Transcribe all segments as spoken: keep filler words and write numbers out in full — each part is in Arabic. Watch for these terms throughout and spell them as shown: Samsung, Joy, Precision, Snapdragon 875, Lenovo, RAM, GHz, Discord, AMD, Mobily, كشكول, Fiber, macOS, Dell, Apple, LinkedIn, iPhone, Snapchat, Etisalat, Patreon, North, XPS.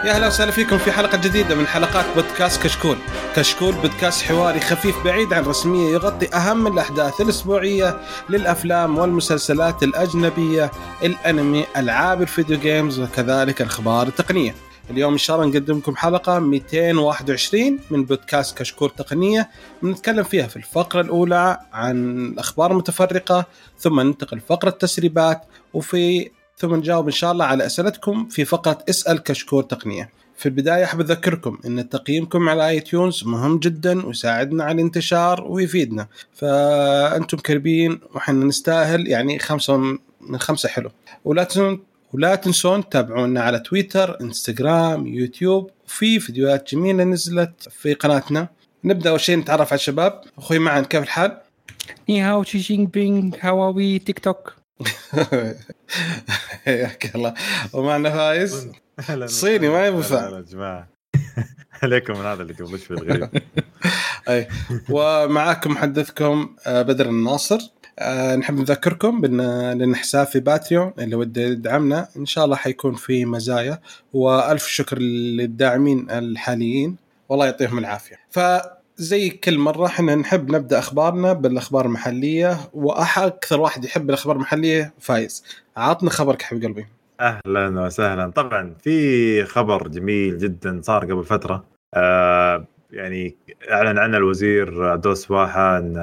يا أهلا وسهلا فيكم في حلقة جديدة من حلقات بودكاست كشكول. كشكول بودكاست حواري خفيف بعيد عن رسمية، يغطي أهم الأحداث الأسبوعية للأفلام والمسلسلات الأجنبية، الأنمي، ألعاب الفيديو جيمز، وكذلك الأخبار التقنية. اليوم إن شاء الله نقدمكم حلقة مئتين وواحد وعشرين من بودكاست كشكول تقنية، بنتكلم فيها في الفقرة الأولى عن الأخبار المتفرقة، ثم ننتقل لفقرة التسريبات، وفي ثم نجاوب إن شاء الله على أسئلتكم في فقرة اسأل كشكول تقنية. في البداية أحب أذكركم أن تقييمكم على آيتونز مهم جدا ويساعدنا على الانتشار ويفيدنا، فأنتم كربين وحنا نستاهل، يعني خمسة من خمسة حلو. ولا تنسون ولا تنسون تابعونا على تويتر، انستغرام، يوتيوب، وفي فيديوهات جميلة نزلت في قناتنا. نبدأ أول شيء نتعرف على الشباب. أخوي معنا كيف الحال؟ نيهاو، شي جين بينغ، هواوي، تيك توك. ياك الله. ومعنا فايز صيني ما يبغى يا جماعه. عليكم من هذا اللي قبل شوي الغريب. اي ومعاكم محدثكم بدر الناصر. نحب نذكركم بأن حساب في باتريون اللي وده يدعمنا ان شاء الله حيكون في مزايا، والف شكر للداعمين الحاليين والله يعطيهم العافيه. ف زي كل مرة احنا نحب نبدأ أخبارنا بالأخبار المحلية، وأحا أكثر واحد يحب الأخبار المحلية فايز. عطنا خبرك حبيب قلبي. أهلا وسهلا. طبعا في خبر جميل جدا صار قبل فترة، آه يعني أعلن عنه الوزير دوس واحا أن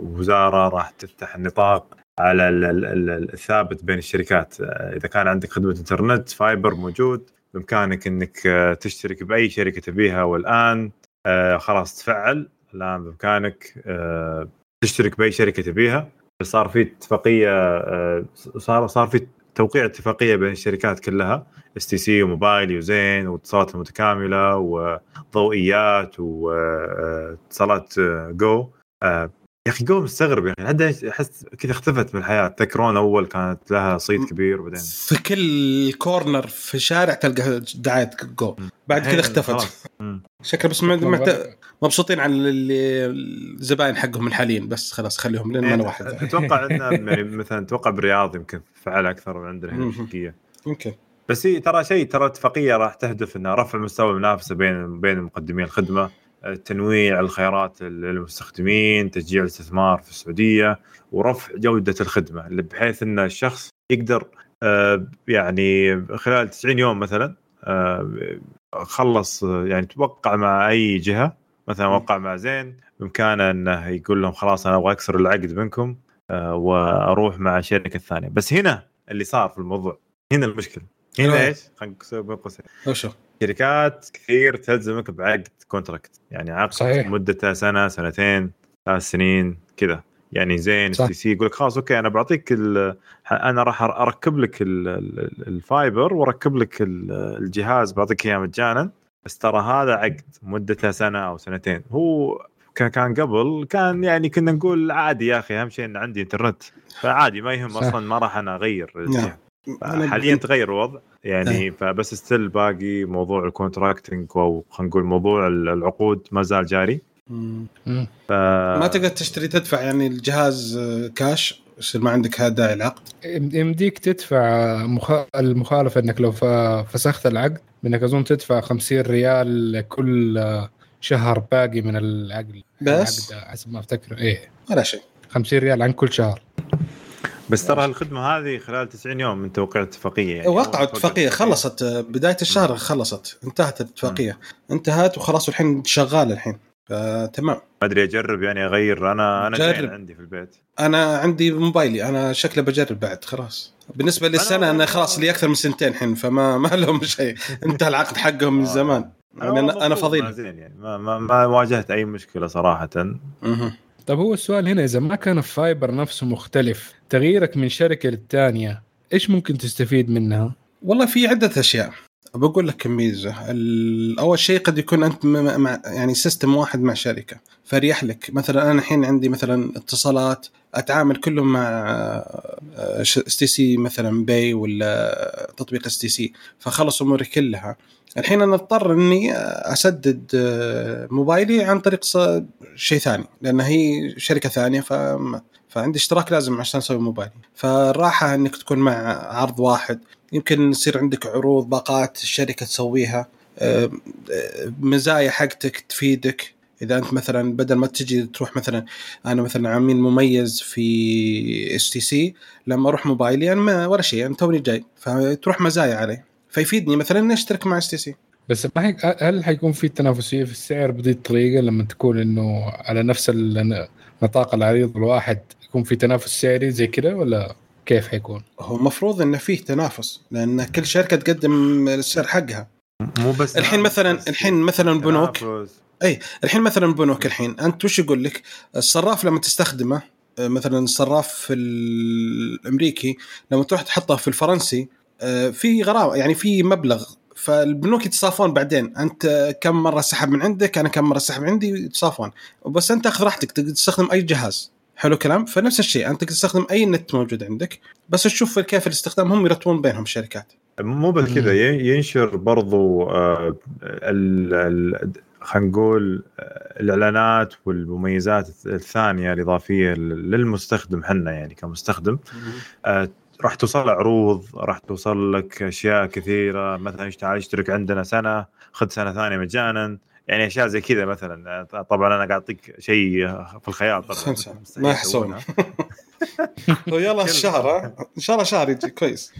وزارة راح تفتح النطاق على الثابت بين الشركات. إذا كان عندك خدمة إنترنت فايبر موجود، بإمكانك أنك تشترك بأي شركة تبيها، والآن آه خلاص تفعل. الآن بإمكانك آه تشترك بأي شركة تبيها. صار في اتفاقية، آه صار صار في توقيع اتفاقية بين الشركات كلها، إس تي سي وموبايلي وزين واتصالات متكاملة وضوئيات واتصالات جو. آه يا أخي جو مستغرب، يعني حتى أحس كذا اختفت من الحياة. تذكرون أول كانت لها صيت كبير، وبعدين في كل كورنر في شارع تلقى دعاية جو، بعد كذا اختفت. شكرا بس مبسوطين مبسوطين عن الزبائن حقهم الحاليين، بس خلاص خليهم لنا أنا واحد. أتوقع إن يعني مثلا أتوقع بالرياض يمكن فعل أكثر من عندنا هنا الشركية. ممكن. بس هي ترى شيء ترى اتفاقية راح تهدف إنها رفع مستوى المنافسة بين بين مقدمي الخدمة، تنويع الخيارات للمستخدمين، تشجيع الاستثمار في السعودية، ورفع جودة الخدمة، بحيث أن الشخص يقدر يعني خلال تسعين يوم مثلا خلص، يعني توقع مع أي جهة، مثلا وقع مع زين، بإمكانه أنه يقول لهم خلاص أنا أبغى أكسر العقد منكم وأروح مع شركة الثانية. بس هنا اللي صار في الموضوع، هنا المشكلة، هنا إيش خلينا نقول بقصة شركات كثير تلزمك بعقد كونتراكت، يعني عقد صحيح. مدته سنه سنتين ثلاث سنين كذا، يعني زين اس تي سي يقول لك خلاص اوكي انا بعطيك ال... انا راح اركب لك ال... الفايبر واركب لك ال... الجهاز، بعطيك اياه مجانا، بس ترى هذا عقد مدته سنه او سنتين. هو كان قبل كان يعني كنا نقول عادي يا اخي اهم شيء ان عندي انترنت، فعادي ما يهم اصلا ما راح انا اغير. حاليا تغير الوضع يعني، فبس ستيل باقي موضوع الكونتراكتنج، او خلينا نقول موضوع العقود ما زال جاري. ف... ما تقدر تشتري تدفع يعني الجهاز كاش، يصير ما عندك هذا العقد. يمديك تدفع مخ... المخالفه انك لو فسخت العقد منك اظن تدفع خمسين ريال كل شهر باقي من العقد، بس حسب ما افتكر ايه ولا شيء، خمسين ريال عن كل شهر. بس ترى الخدمة هذه خلال تسعين يوم من توقيع اتفاقية، يعني وقعوا اتفاقية خلصت بداية الشهر، خلصت انتهت الاتفاقية، انتهت وخلاص، والحين شغال الحين تمام. ما أدري أجرب يعني أغير. أنا أنا جاي عندي في البيت، أنا عندي موبايلي، أنا شكله بجرب بعد خلاص. بالنسبة للسنة أنا خلاص لي أكثر من سنتين الحين، فما ما لهم شيء، انتهى العقد حقهم من زمان. أنا أنا فضيل زين يعني، ما ما ما واجهت أي مشكلة صراحة. طب هو السؤال هنا، إذا ما كان الفايبر نفسه مختلف، تغييرك من شركة للتانية إيش ممكن تستفيد منها؟ والله في عدة أشياء بقول لك ميزة. أول شيء قد يكون أنت مع يعني سيستم واحد مع شركة، فريح لك. مثلا أنا الحين عندي مثلا اتصالات أتعامل كلهم مع اس تي سي مثلا باي، ولا تطبيق اس تي سي، فخلص أموري كلها. الحين أنا اضطر أني أسدد موبايلي عن طريق شيء ثاني لأن هي شركة ثانية ف... فعندي اشتراك لازم عشان أسوي موبايلي. فالراحة أنك تكون مع عرض واحد، يمكن يصير عندك عروض باقات الشركة تسويها، مزايا حقتك تفيدك. إذا أنت مثلا بدل ما تجي تروح مثلا، أنا مثلا عاملين مميز في إس تي سي لما أروح موبايلي أنا ما ولا شيء، أنا توني جاي، فتروح مزايا علي فيفيدني مثلا إن أشترك مع إس تي سي. بس ما هيك، هل حيكون في تنافسية في السعر بهذه الطريقة لما تكون إنه على نفس النطاق العريض الواحد يكون في تنافس سعري زي كده، ولا كيف حيكون؟ هو مفروض إنه فيه تنافس لأن كل شركة تقدم السعر حقها. مو بس الحين مثلا، الحين مثلا بنوك تنافس. اي الحين مثلا بنوك، الحين انت وش يقول لك الصراف لما تستخدمه، مثلا الصراف الامريكي لما تروح تحطه في الفرنسي في غرامه، يعني في مبلغ، فالبنوك يتصافون بعدين انت كم مره سحب من عندك انا كم مره سحب عندي، يتصافون. بس انت اخذ راحتك تستخدم اي جهاز. حلو كلام. فنفس الشيء انت تستخدم اي نت موجود عندك، بس تشوف كيف الاستخدام، هم يرتبون بينهم الشركات. مو بس كذا، ينشر برضو ال خلينا نقول الإعلانات والمميزات الثانية الإضافية للمستخدم. حنا يعني كمستخدم آه راح توصل عروض، راح توصل لك أشياء كثيرة، مثلا تعال اشترك عندنا سنة خذ سنة ثانية مجانا، يعني أشياء زي كذا مثلا. طبعا أنا قاعد أعطيك شيء في الخيال طبعا ما يحسونه. يلا الشهر إن شاء الله شهر يجي كويس.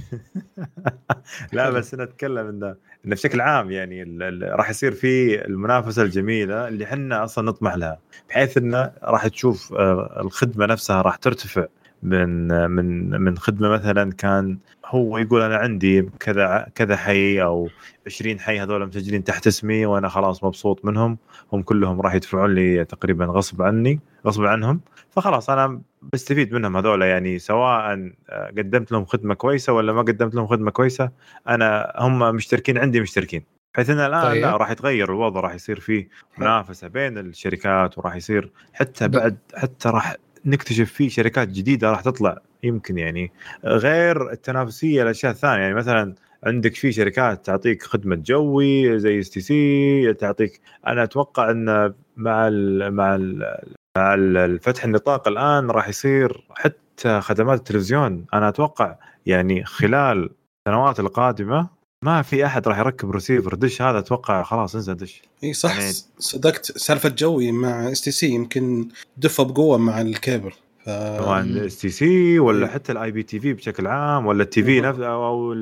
لا بس أنا أتكلم إنه إنه بشكل عام يعني راح يصير في المنافسة الجميلة اللي حنا أصلا نطمح لها، بحيث إنه راح تشوف الخدمة نفسها راح ترتفع من من من خدمة مثلا كان هو يقول أنا عندي كذا كذا حي أو عشرين حي هذول مسجلين تحت اسمي وأنا خلاص مبسوط منهم، هم كلهم راح يدفعون لي تقريبا غصب عني غصب عنهم، فخلاص أنا بستفيد منهم هذول. يعني سواء قدمت لهم خدمة كويسة ولا ما قدمت لهم خدمة كويسة، أنا هم مشتركين عندي مشتركين. بحيث أن الآن طيب. لا راح يتغير الوضع، راح يصير فيه منافسة بين الشركات، وراح يصير حتى بعد حتى راح نكتشف فيه شركات جديدة راح تطلع يمكن، يعني غير التنافسية الأشياء الثانية. يعني مثلا عندك في شركات تعطيك خدمة جوي زي إس تي سي تعطيك. أنا أتوقع أن مع ال مع ال مع الفتح النطاق الآن راح يصير حتى خدمات التلفزيون. أنا أتوقع يعني خلال السنوات القادمة ما في أحد راح يركب رسيفر دش هذا، أتوقع خلاص انزل دش. إيه صح يعني صدقت. سالفة جوي مع إس تي سي يمكن دفة بقوة مع الكابل ف... طبعا إس تي سي ولا إيه. حتى الآي بي تي في بشكل عام، ولا التي في نفسه، أو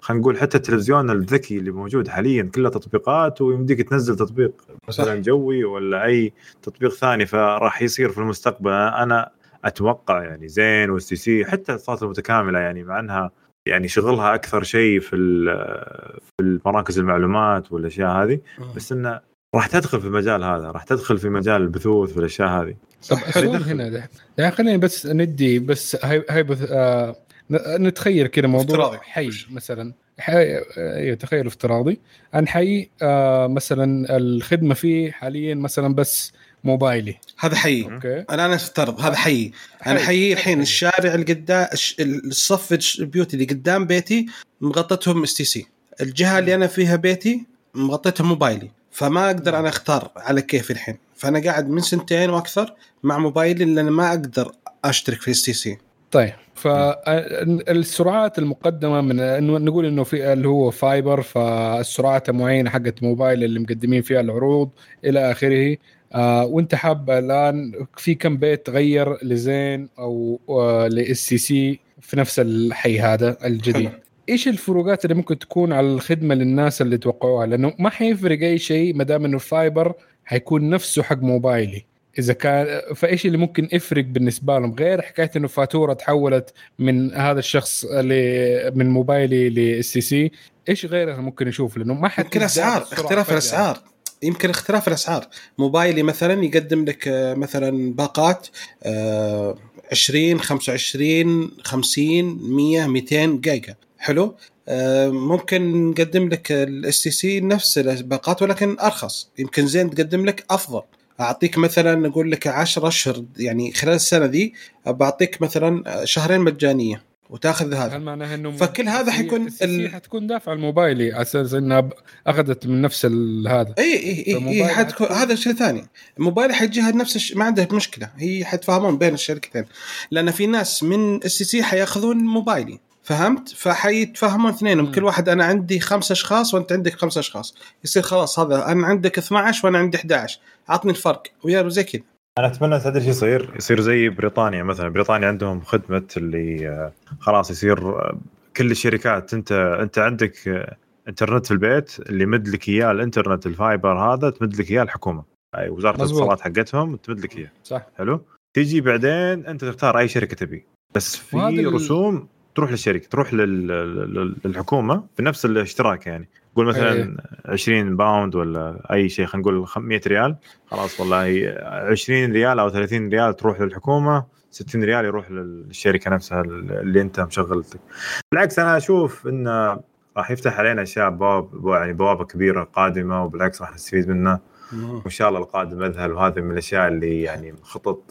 خلينا نقول حتى التلفزيون الذكي اللي موجود حاليا كله تطبيقات، ويمديك تنزل تطبيق مثلا جوي ولا أي تطبيق ثاني. فراح يصير في المستقبل أنا أتوقع يعني زين وإس تي سي حتى صارت متكاملة، يعني مع أنها يعني شغلها أكثر شيء في في المراكز المعلومات والأشياء هذه، بس إنه راح تدخل في المجال هذا، راح تدخل في مجال البثوث والأشياء هذه. طب هنا ده يعني خليني بس ندي بس هاي هاي آه نتخيل كده موضوع افتراضي. حي مثلا حي تخيل افتراضي عن حي آه مثلا الخدمة فيه حاليا مثلا بس موبايلي، هذا حي. أوكي. انا انا افترض هذا حي. انا حي الحين الشارع اللي قدام الصف البيوت اللي قدام بيتي مغطتهم إس تي سي، الجهه اللي انا فيها بيتي مغطتها موبايلي، فما اقدر انا اختار على كيف الحين. فانا قاعد من سنتين واكثر مع موبايلي لان انا ما اقدر اشترك في إس تي سي. طيب فالسرعات المقدمه من انه نقول انه في اللي هو فايبر، فالسرعات معينه حقت موبايل اللي مقدمين فيها العروض الى اخره. آه، وانت حاب الآن في كم بيت تغير لزين أو آه، لإس سي سي في نفس الحي هذا الجديد. إيش الفروقات اللي ممكن تكون على الخدمة للناس اللي توقعوها؟ لأنه ما حيفرق أي شيء مدام إنه الفايبر حيكون نفسه حق موبايلي. إذا كان فإيش اللي ممكن يفرق بالنسبة لهم غير حكاية إنه فاتورة تحولت من هذا الشخص اللي من موبايلي لإس سي سي؟ إيش غيرها ممكن نشوف؟ لأنه ما حد كل أسعار اختلاف الأسعار، يمكن اختلاف الأسعار. موبايلي مثلا يقدم لك مثلا باقات عشرين خمسة وعشرين خمسين مية ميتين جيجا. حلو. ممكن نقدم لك الاس تي سي نفس الباقات ولكن أرخص. يمكن زين تقدم لك أفضل. أعطيك مثلا نقول لك عشرة أشهر، يعني خلال السنة دي بعطيك مثلا شهرين مجانية وتاخذ هذا، هل معناها انه فكل هذا حيكون ال... حتكون دافع الموبايلي اساس انها اخذت من نفس هذا. اي اي اي حتكون هذا شيء ثاني. الموبايل حيجيها نفس الشيء، ما عندها مشكله، هي حتفاهمون بين الشركتين، لان في ناس من اس سي حياخذون موبايلي، فهمت؟ فحيتفاهمون اثنينهم، كل واحد انا عندي خمسة اشخاص وانت عندك خمسة اشخاص، يصير خلاص هذا انا عندك اثنا عشر وانا عندي احد عشر، عطني الفرق ويا زي كذا. انا اتمنى هذا الشيء يصير يصير زي بريطانيا مثلا. بريطانيا عندهم خدمه اللي خلاص يصير كل الشركات انت انت عندك انترنت في البيت، اللي مد لك اياه الانترنت الفايبر هذا تمد لك اياه الحكومه، اي وزاره الاتصالات حقتهم تمد لك اياه، صح؟ حلو. تيجي بعدين انت تختار اي شركه تبي، بس في رسوم تروح للشركه، تروح للحكومه بنفس الاشتراك، يعني قول مثلا أيه. عشرين باوند ولا أي شيء، خلينا نقول مية ريال، خلاص والله عشرين ريال أو ثلاثين ريال تروح للحكومة، ستين ريال يروح للشركة نفسها اللي أنت مشغلتك. بالعكس أنا أشوف إنه راح يفتح علينا أشياء بواب، يعني بوابة كبيرة قادمة، وبالعكس راح نستفيد منها، وإن شاء الله القادم أذهل. وهذا من الأشياء اللي يعني خطط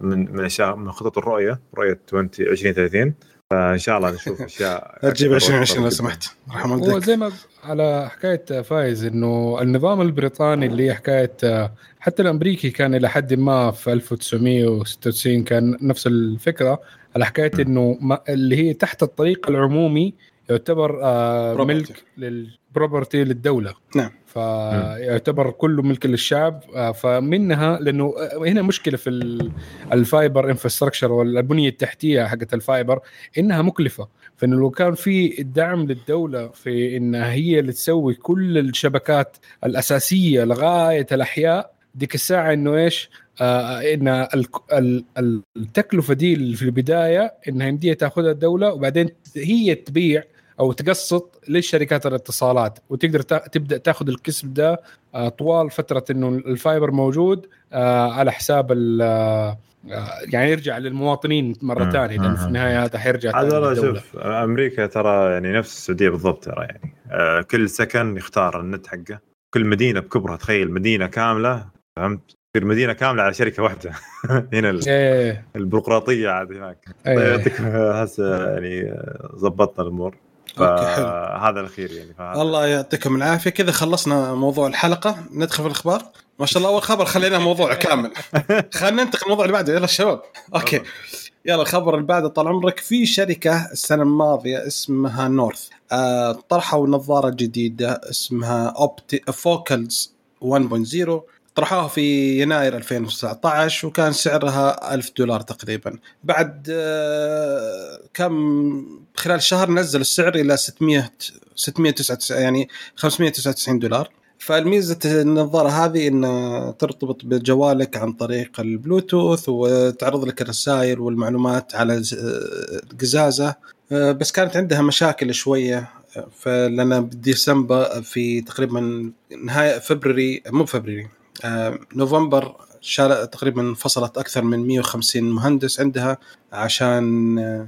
من من أشياء من خطط الرؤية، رؤية عشرين ثلاثين، فإن شاء الله نشوف أشياء. أجيب عشرين عشرين لو سمحت، رحمة الله. وزي ما على حكاية فايز إنه النظام البريطاني اللي حكاية، حتى الأمريكي كان إلى حد ما في ألف وتسعمية وستة وتسعين كان نفس الفكرة، على حكاية إنه اللي هي تحت الطريق العمومي يعتبر آه ملك للبروبرتي للدولة، نعم، فيعتبر كله ملك للشعب. فمنها لأنه هنا مشكلة في الفايبر انفراستراكشر والبنية التحتية حقة الفايبر إنها مكلفة، فإنه لو كان في دعم للدولة في إنها هي اللي تسوي كل الشبكات الأساسية لغاية الأحياء ديك الساعة، إنه إيش آه إن التكلفة دي في البداية إنها يمديها تأخذها الدولة، وبعدين هي تبيع أو تقسط للشركات الاتصالات، وتقدر تبدأ تأخذ الكسب ده طوال فترة إنه الفايبر موجود على حساب ال يعني يرجع للمواطنين مرة ثانية، لأن في النهاية هذا حيرجع للدولة. شوف أمريكا ترى يعني نفس السعودية بالضبط، ترى يعني كل سكن يختار النت حقه، كل مدينة بكبرها، تخيل مدينة كاملة، فهمت؟ تصير مدينة كاملة على شركة واحدة. هنا البيروقراطية عاد هناك. طيب هسه يعني ضبطنا الأمور. هذا الأخير يعني. الله يعطيكم العافية، كذا خلصنا موضوع الحلقة، ندخل في الأخبار. ما شاء الله أول خبر خلينا موضوع كامل، خلينا ننتقل الموضوع اللي بعده. يلا الشباب، أوكي يلا الخبر اللي بعده. طال عمرك، في شركة السنة الماضية اسمها نورث آه طرحوا نظارة جديدة اسمها أوبتي فوكس واحد نقطة صفر، طرحوها في يناير ألفين وتسعة عشر، وكان سعرها ألف دولار تقريبا. بعد كم خلال شهر نزل السعر إلى ستمية ستمية وتسعة وتسعين، يعني خمسمية وتسعة وتسعين دولار. فالميزة النظارة هذه إن ترتبط بجوالك عن طريق البلوتوث، وتعرض لك الرسائل والمعلومات على قزازة. بس كانت عندها مشاكل شوية، فلنا بديسمبر في تقريبا نهاية فبراير مو فبراير آه، نوفمبر تقريبا فصلت أكثر من مية وخمسين مهندس عندها عشان آه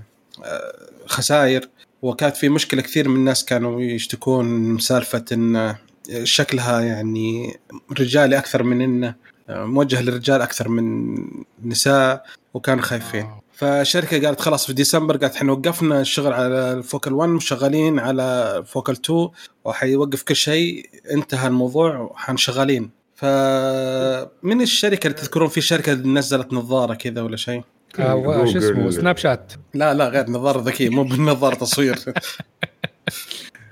خسائر. وكانت في مشكلة، كثير من الناس كانوا يشتكون سالفة إن شكلها يعني رجالي أكثر من إنه آه موجه للرجال أكثر من نساء، وكانوا خايفين. فالشركة قالت خلاص في ديسمبر قالت إحنا وقفنا الشغل على الفوكل واحد، مشغلين على الفوكل اتنين، وحيوقف كل شيء، انتهى الموضوع وحنشغلين. فمن الشركة اللي تذكرون في شركة نزلت نظارة كذا ولا شيء؟ آه شو اسمه، سناب شات؟ لا لا غير، نظارة ذكية، مو بالنظارة تصوير.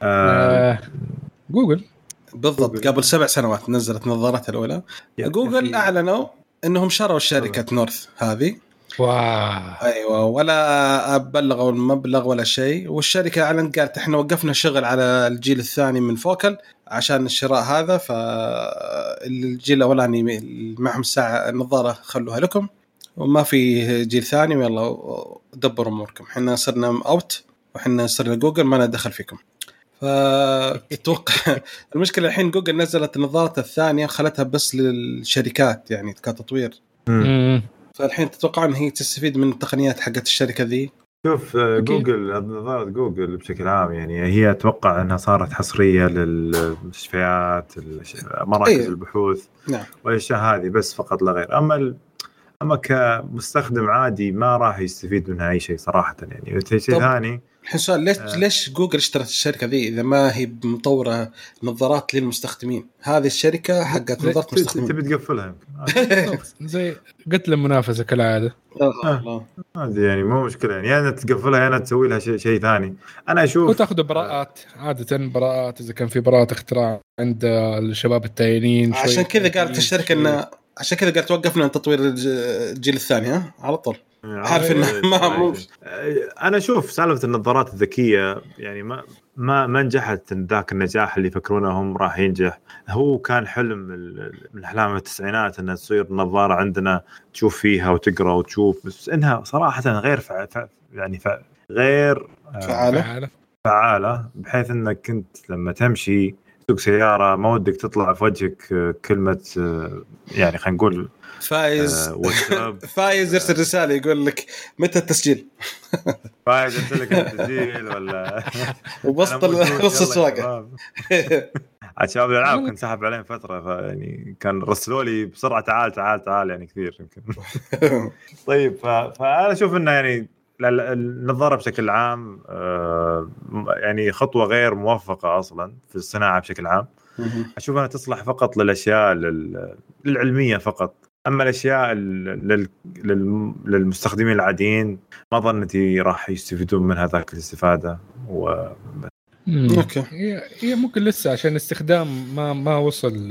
آه جوجل بالضبط، قبل سبع سنوات نزلت نظارتها الأولى. جوجل أعلنوا أنهم شروا شركة نورث هذه، واو. أيوة، ولا بلغوا المبلغ ولا شيء. والشركة أعلنت قالت إحنا وقفنا شغل على الجيل الثاني من فوكل عشان الشراء هذا، فالجيل الأولاني معهم ساعة النظارة خلوها لكم، وما في جيل ثاني، ويلا دبروا أموركم، إحنا صرنا أوت، وإحنا صرنا جوجل، ما ندخل فيكم. فتوقع المشكلة الحين جوجل نزلت النظارة الثانية، خلتها بس للشركات يعني كتطوير. فالحين تتوقع أن هي تستفيد من التقنيات حقت الشركة ذي؟ شوف جوجل، نظارة جوجل بشكل عام يعني هي أتوقع أنها صارت حصرية للمستشفيات، مراكز البحوث والأشياء هذه بس، فقط لا غير. أما اما كمستخدم عادي ما راح يستفيد منها اي شيء صراحه يعني. وشيء ثاني حسن، ليش آه. ليش جوجل اشترت الشركه ذي اذا ما هي مطوره نظارات للمستخدمين؟ هذه الشركه حقت نظارات المستخدمين تبي تقفلها يمكن آه. زي قتل المنافسه كالعاده آه. هذه يعني مو مشكله يعني، يعني تقفلها يعني تسوي لها شيء شي ثاني. انا اشوف وتاخذ براءات عاده، براءات اذا كان في براءات اختراع عند الشباب التاينين، عشان كذا قالت الشركه ان عشان كذا قالت وقفنا عن تطوير الجيل الثاني ها على طول عارف انه ما مو. انا اشوف سالفه النظارات الذكيه يعني ما ما ما نجحت ذاك النجاح اللي فكرونه هم راح ينجح. هو كان حلم من احلام التسعينات انها تصير نظاره عندنا تشوف فيها وتقرا وتشوف، بس انها صراحه غير فع... فع... يعني فع... غير فعاله فعاله, فعالة بحيث انك كنت لما تمشي تسوق سيارة ما ودك تطلع في وجهك كلمة يعني خلينا نقول فايز آه فايز يرسل رسالة يقول لك متى التسجيل فايز يرسل لك التسجيل ولا وبسط نص السواقة الشباب الألعاب كنت سحب عليهم فترة فيعني كان رسلوا لي بسرعة تعال تعال تعال يعني كثير يمكن طيب فأنا أشوف إنه يعني النظارة بشكل عام يعني خطوة غير موفقة أصلاً في الصناعة بشكل عام. أشوف أنها تصلح فقط للأشياء العلمية فقط، أما الأشياء للمستخدمين العاديين ما ظنتي راح يستفيدون من هذاك الاستفادة و... اوكي هي ممكن لسه عشان الاستخدام ما ما وصل،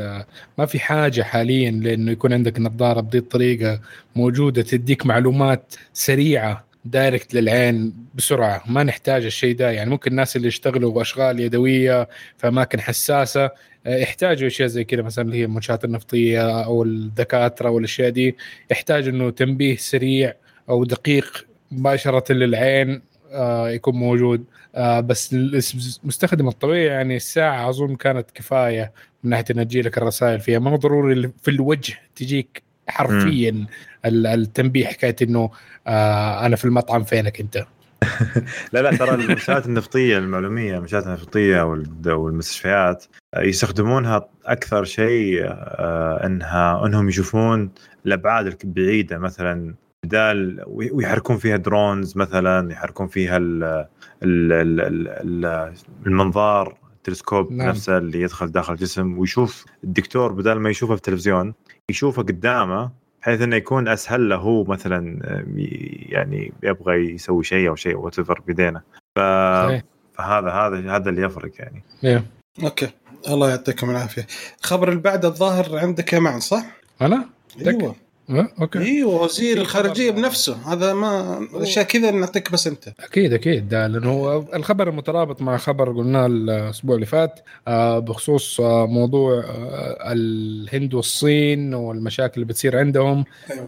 ما في حاجه حاليا لانه يكون عندك نظارة بهذه الطريقة موجودة تديك معلومات سريعة دايركت للعين بسرعة. ما نحتاج الشيء ده يعني، ممكن الناس اللي يشتغلوا بأشغال يدوية في أماكن حساسة يحتاجوا أشياء زي كده مثلا اللي هي المنشآت النفطية أو الدكاترة والأشياء دي، يحتاج إنه تنبيه سريع أو دقيق مباشرة للعين يكون موجود. بس المستخدم الطبيعي يعني الساعة أظن كانت كفاية من ناحية أن تجيلك الرسائل فيها، ما ضروري في الوجه تجيك حرفيا التنبيه حكاية إنه آه أنا في المطعم فينك أنت لا لا ترى المنشآت النفطية المعلومية، المنشآت النفطية والمستشفيات يستخدمونها أكثر شيء آه إنها إنهم يشوفون الأبعاد البعيدة مثلا، بدال ويحركون فيها درونز مثلا، يحركون فيها ال ال ال ال المنظار تلسكوب نعم. نفسه اللي يدخل داخل الجسم ويشوف الدكتور بدل ما يشوفه في التلفزيون يشوفه قدامه، بحيث انه يكون اسهل له هو مثلا يعني يبغى يسوي شيء او شيء وتفر بيدينه ف... فهذا هذا هذا اللي يفرق يعني yeah. اوكي الله يعطيكم العافيه. الخبر اللي بعد الظاهر عندك يا معن صح؟ انا ايوه اوكي ايوه وزير الخارجيه بنفسه، هذا ما اشياء كذا نعطيك بس انت اكيد اكيد ده لانه الخبر المترابط مع خبر قلنا الاسبوع اللي فات بخصوص موضوع الهند والصين والمشاكل اللي بتصير عندهم.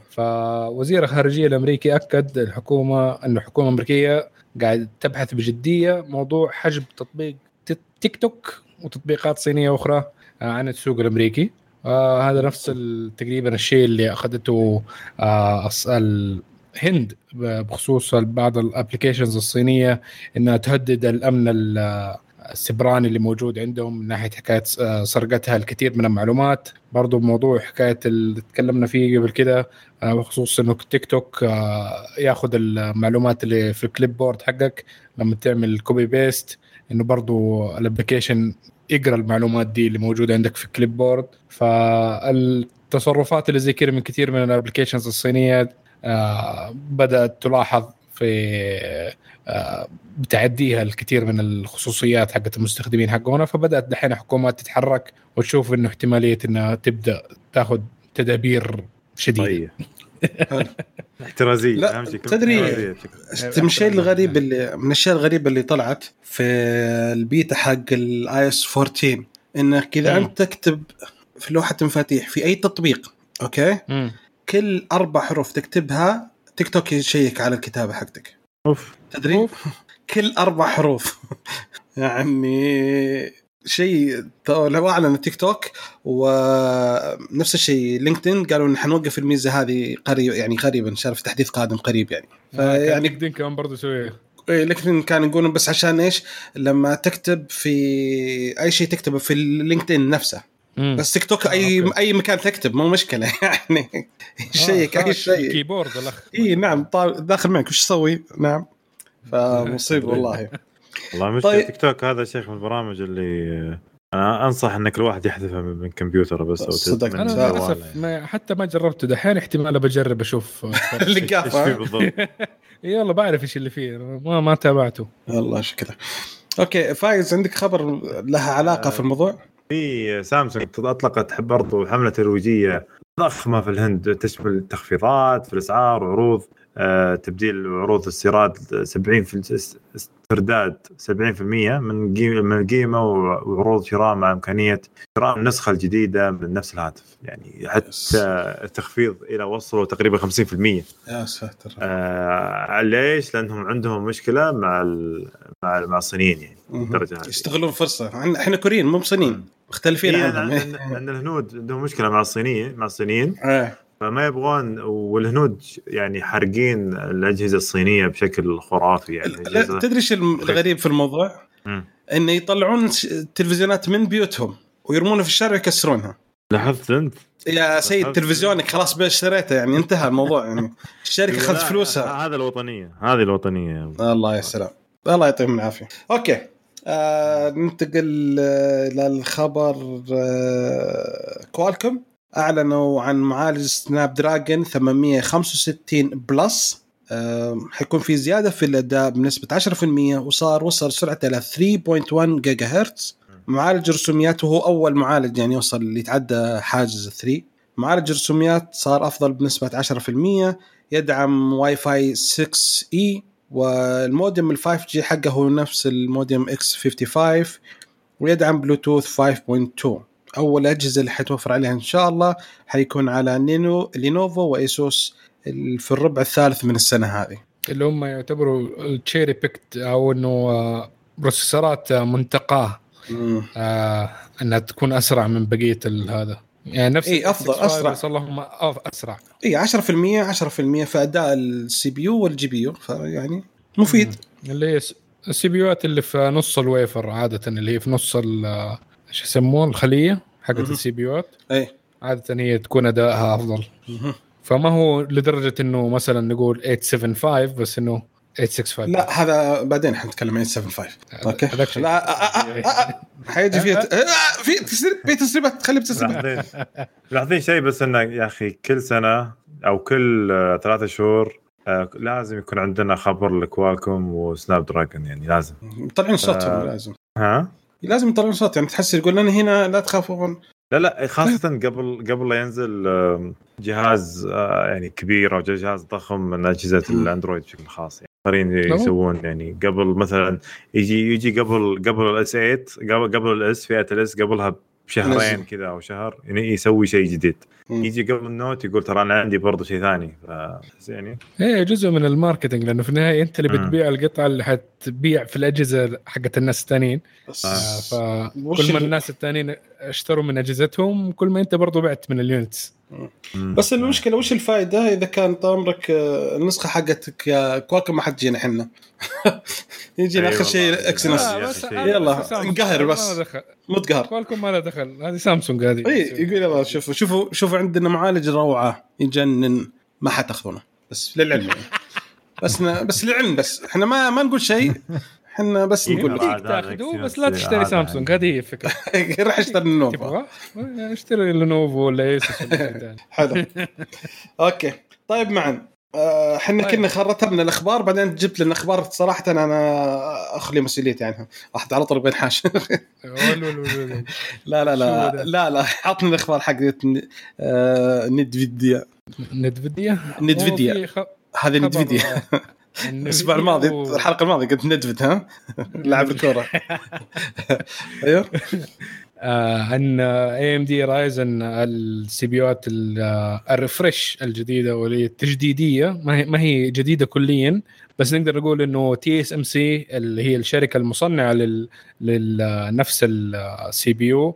فوزير الخارجيه الامريكي اكد الحكومه ان الحكومه الامريكيه قاعد تبحث بجديه موضوع حجب تطبيق تيك توك وتطبيقات صينيه اخرى عن السوق الامريكي. آه هذا نفس تقريبا الشيء اللي أخذته آه الهند بخصوص بعض الابليكيشنز الصينية إنها تهدد الأمن السبراني اللي موجود عندهم من ناحية حكاية سرقتها الكثير من المعلومات. برضو موضوع حكاية اللي تكلمنا فيه قبل كده آه بخصوص إنه تيك توك آه يأخذ المعلومات اللي في الكليب بورد حقك لما تعمل كوبي بيست، إنه برضو الابليكيشن يقرأ المعلومات دي اللي موجودة عندك في الكليب بورد. فالتصرفات اللي زي كده من كثير من الابليكيشنز الصينية آه بدأت تلاحظ في آه بتعديها الكثير من الخصوصيات حقت المستخدمين حقونا. فبدأت دحين حكومات تتحرك وتشوف إنه احتمالية إنها تبدأ تأخذ تدابير شديدة احترازية. أهم شيء تدري الشيء الغريب اللي من الأشياء الغريبة اللي طلعت في البيتا حق الآي اس أربعة عشر إنك إذا أنت تكتب في لوحة مفاتيح في أي تطبيق أوكي مم. كل أربع حروف تكتبها تيك توك يشيك على الكتابة حقتك. أوف. تدري أوف. كل أربع حروف يعني شيء لو أعلن تيك توك ونفس الشيء لينكدين قالوا إن حنوقف الميزة هذه قريب يعني قريبا شارف تحديث قادم قريب يعني يعني لينكدين كمان برضو شوية إيه لينكدين كان يقولون بس عشان إيش لما تكتب في أي شيء تكتبه في لينكدين نفسه مم. بس تيك توك اي أوكي. اي مكان تكتب مو مشكله يعني شيك اي شيء كيبورد الاخ اي نعم داخل معك وش تسوي نعم فمصيبه والله والله مشكله طيب. تيك توك هذا شيخ من البرامج اللي انا انصح انك الواحد يحذفها من كمبيوتره بس او صدق انا للاسف ما حتى ما جربته دحين احتمال بجرب اشوف ايش فيه بالضبط اي والله بعرف ايش اللي فيه ما ما تابعته والله شكله اوكي فايز عندك خبر لها علاقه في الموضوع في سامسونج اطلقت برضو حمله ترويجيه ضخمه في الهند تشمل تخفيضات في الاسعار وعروض أه تبديل عروض السيرات سبعين بالمئة استرداد سبعين بالمئة من من القيمه وعروض شراء مع امكانيه شراء النسخه الجديده من نفس الهاتف يعني حتى التخفيض الى وصلوا تقريبا خمسين بالمئة يا ساتر أه ليش لانهم عندهم مشكله مع مع مع الصينيين يعني الدرجه هذه يستغلون فرصه احنا كوريين مو صينيين مختلفين عنهم ان الهنود عندهم مشكله مع الصينيين مع الصينيين أه. فما يبغون والهنود يعني حرقين الأجهزة الصينية بشكل خرافي يعني لا تدريش الغريب في الموضوع م. إن يطلعون تلفزيونات من بيوتهم ويرمونها في الشارع يكسرونها لاحظت أنت يا سيد تلفزيونك خلاص بشتريته يعني انتهى الموضوع يعني الشركة خذت فلوسها هذا الوطنية هذه الوطنية الله يا سلام الله يعطيهم العافية أوكي آه ننتقل للخبر آه كوالكوم أعلنوا عن معالج سناب دراجون ثمانمئة وخمسة وستين بلس أه، حيكون في زيادة في الأداء بنسبة عشرة بالمئة وصار وصل سرعة إلى ثلاثة فاصلة واحد جيجا هرتز معالج رسومياته هو أول معالج يعني يوصل اللي يتعدى حاجز ثلاثة معالج رسوميات صار أفضل بنسبة عشرة بالمئة يدعم واي فاي ستة إي والمودم الفايف جي حقه هو نفس المودم إكس خمسة وخمسين ويدعم بلوتوث خمسة نقطة اثنين أول أجهزة اللي حتوفر عليها إن شاء الله حيكون على نينو لينوفو وإيسوس في الربع الثالث من السنة هذه اللي هم يعتبروا التشيري بيكت أو إنه بروسيسورات منتقاه آه أنها تكون أسرع من بقية هذا يعني نفس إيه أفضل أسرع صلهم أسرع إيه عشرة بالمية عشرة بالمية في أداء السي بي يو والجي بي يو فيعني مفيد اللي السي بي يوات اللي في نص الويفر عادة اللي هي في نص ال ايش يسمون الخليه حقت السي بي يوات اي عاده هي تكون ادائها افضل مه. فما هو لدرجه انه مثلا نقول ثمانمئة وخمسة وسبعين بس انه ثمانمئة وخمسة وستين لا هذا بعدين حنتكلم عن ثمانمئة وخمسة وسبعين اوكي حيجي فيها في تسريب تسريب تخلي بتسريب لاحظين شيء بس انه يا اخي كل سنه او كل ثلاثة شهور لازم يكون عندنا خبر لكوالكوم وسناب دراجون يعني لازم طلعين صوتهم لازم ها لازم يطلعون صوت يعني تحس يقول لنا هنا لا تخافون لا لا خاصة قبل قبل لا ينزل جهاز يعني كبير أو جهاز ضخم من أجهزة الأندرويد بشكل خاص يعني قرين يسوون يعني قبل مثلا يجي يجي قبل قبل الأس ثمانية قبل قبل الأس فئة الأس قبلها بشهرين كذا أو شهر يعني يسوي شيء جديد يجي قبل النوت يقول ترى أنا عندي برضو شيء ثاني ف يعني إيه جزء من الماركتينج لأنه في النهاية أنت اللي بتبيع القطعة اللي حتبيع في الأجهزة حقت الناس التانين فكل ما الناس التانين اشتروا من أجهزتهم كل ما أنت برضو بعت من اليونتس بس المشكلة وش الفائدة إذا كان طامرك النسخة حقتك كواكب ما حد جينا حنا يجينا أيوة آخر شيء اكسنس آه يلا نقهر بس مو تقهر كوالكم ما لا دخل هذه سامسونج هذه إيه يقول يلا شوفوا شوفوا شوفوا عندنا معالج روعة يجنن ما حتاخذونه بس للعلم بس بس للعلم بس إحنا ما ما نقول شيء إحنا بس نقول تاخذوه بس لا تشتري سامسونج هذه الفكرة راح اشتري لينوفو اشتري لينوفو ولا ايسوس حلو اوكي طيب معنا احنا كنا خرطنا الاخبار بعدين جبت لنا اخبار صراحه انا اخلي مسؤوليتي عنها احد على طريق بين حاش لا لا لا لا لا حطني الاخبار حقت نيدفيديا نيدفيديا نيدفيديا هذه نيدفيديا الأسبوع الماضي الحلقة الماضية قلت ندفت ها لاعب الكورة أيوه عن إيه إم دي Ryzen السيبيوات الريفرش الجديدة والتجديدية ما هي ما هي جديدة كليا بس نقدر نقول إنه تي إس إم سي اللي هي الشركة المصنعة لل لنفس السيبيو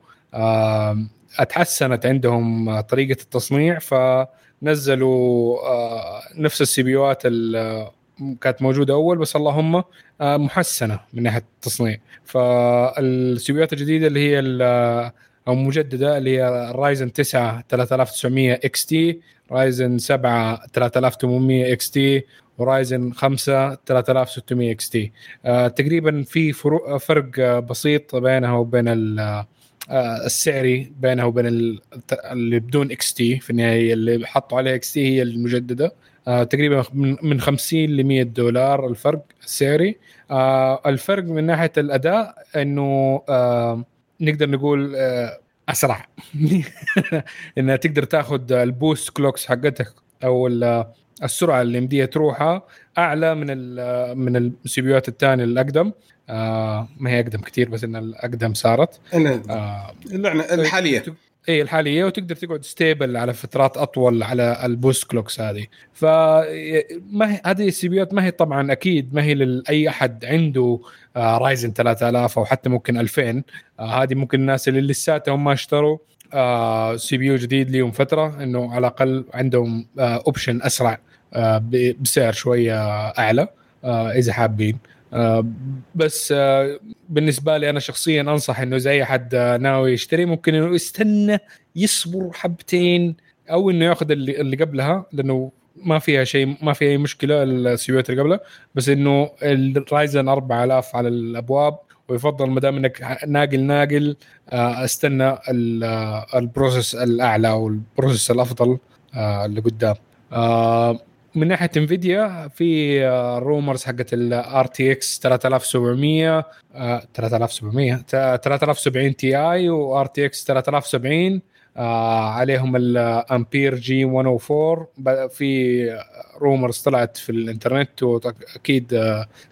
اتحسنت عندهم طريقة التصنيع فنزلوا نفس السيبيوات ال كانت موجودة أول بس اللهم محسنة من ناحية التصنيع فالسيبيوات الجديدة اللي هي او مجدده اللي هي رايزن تسعة ثلاثة آلاف وتسعمية اكس تي، رايزن سبعة ثلاثة آلاف وثمانمية اكس تي، ورايزن خمسة ثلاثة آلاف وستمية اكس تي. آه تقريبا في فرق بسيط بينها وبين ال السعري بينها وبين اللي بدون اكس تي. في النهايه اللي حطوا عليها اكس تي هي المجدده، تقريبا من خمسين لمية دولار الفرق السعري. الفرق من ناحيه الاداء انه نقدر نقول اسرع انها تقدر تاخذ البوست كلوكس حقتك او السرعه اللي مديه تروحها اعلى من ال من السيبيوات الثانيه الاقدم. آه ما هي أقدم كتير بس إن الأقدم صارت آه الحالية إيه الحالية، وتقدر تقعد ستيبل على فترات أطول على البوست كلوكس هذه. فما هذه السيبيوات ما هي طبعا أكيد ما هي لأي أحد عنده آه رايزن ثلاثة آلاف أو حتى ممكن ألفين. آه هذه ممكن الناس اللي لساته هم اشتروا آه سي بي يو جديد ليهم فترة، إنه على الأقل عندهم آه أوبشن أسرع آه بسعر شوية أعلى آه إذا حابين. آه بس آه بالنسبة لي أنا شخصياً أنصح إنه زي حد آه ناوي يشتري ممكن إنه يستنى يصبر حبتين أو إنه يأخذ اللي اللي قبلها، لأنه ما فيها شيء ما فيها أي مشكلة السيبيوات اللي قبلها، بس إنه الرايزن أربعة آلاف على الأبواب، ويفضل مدام إنك ناقل ناقل آه استنى البروسيس الأعلى أو البروسيس الأفضل آه اللي قدام. آه من ناحيه انفيديا في رومرز حقت الار تي اكس ثلاثة آلاف وسبعمية ثلاثة آلاف وسبعمية ثلاثة آلاف وسبعين تي اي وار تي اكس ثلاثة آلاف وسبعين عليهم الامبير جي مية وأربعة. في رومرز طلعت في الانترنت واكيد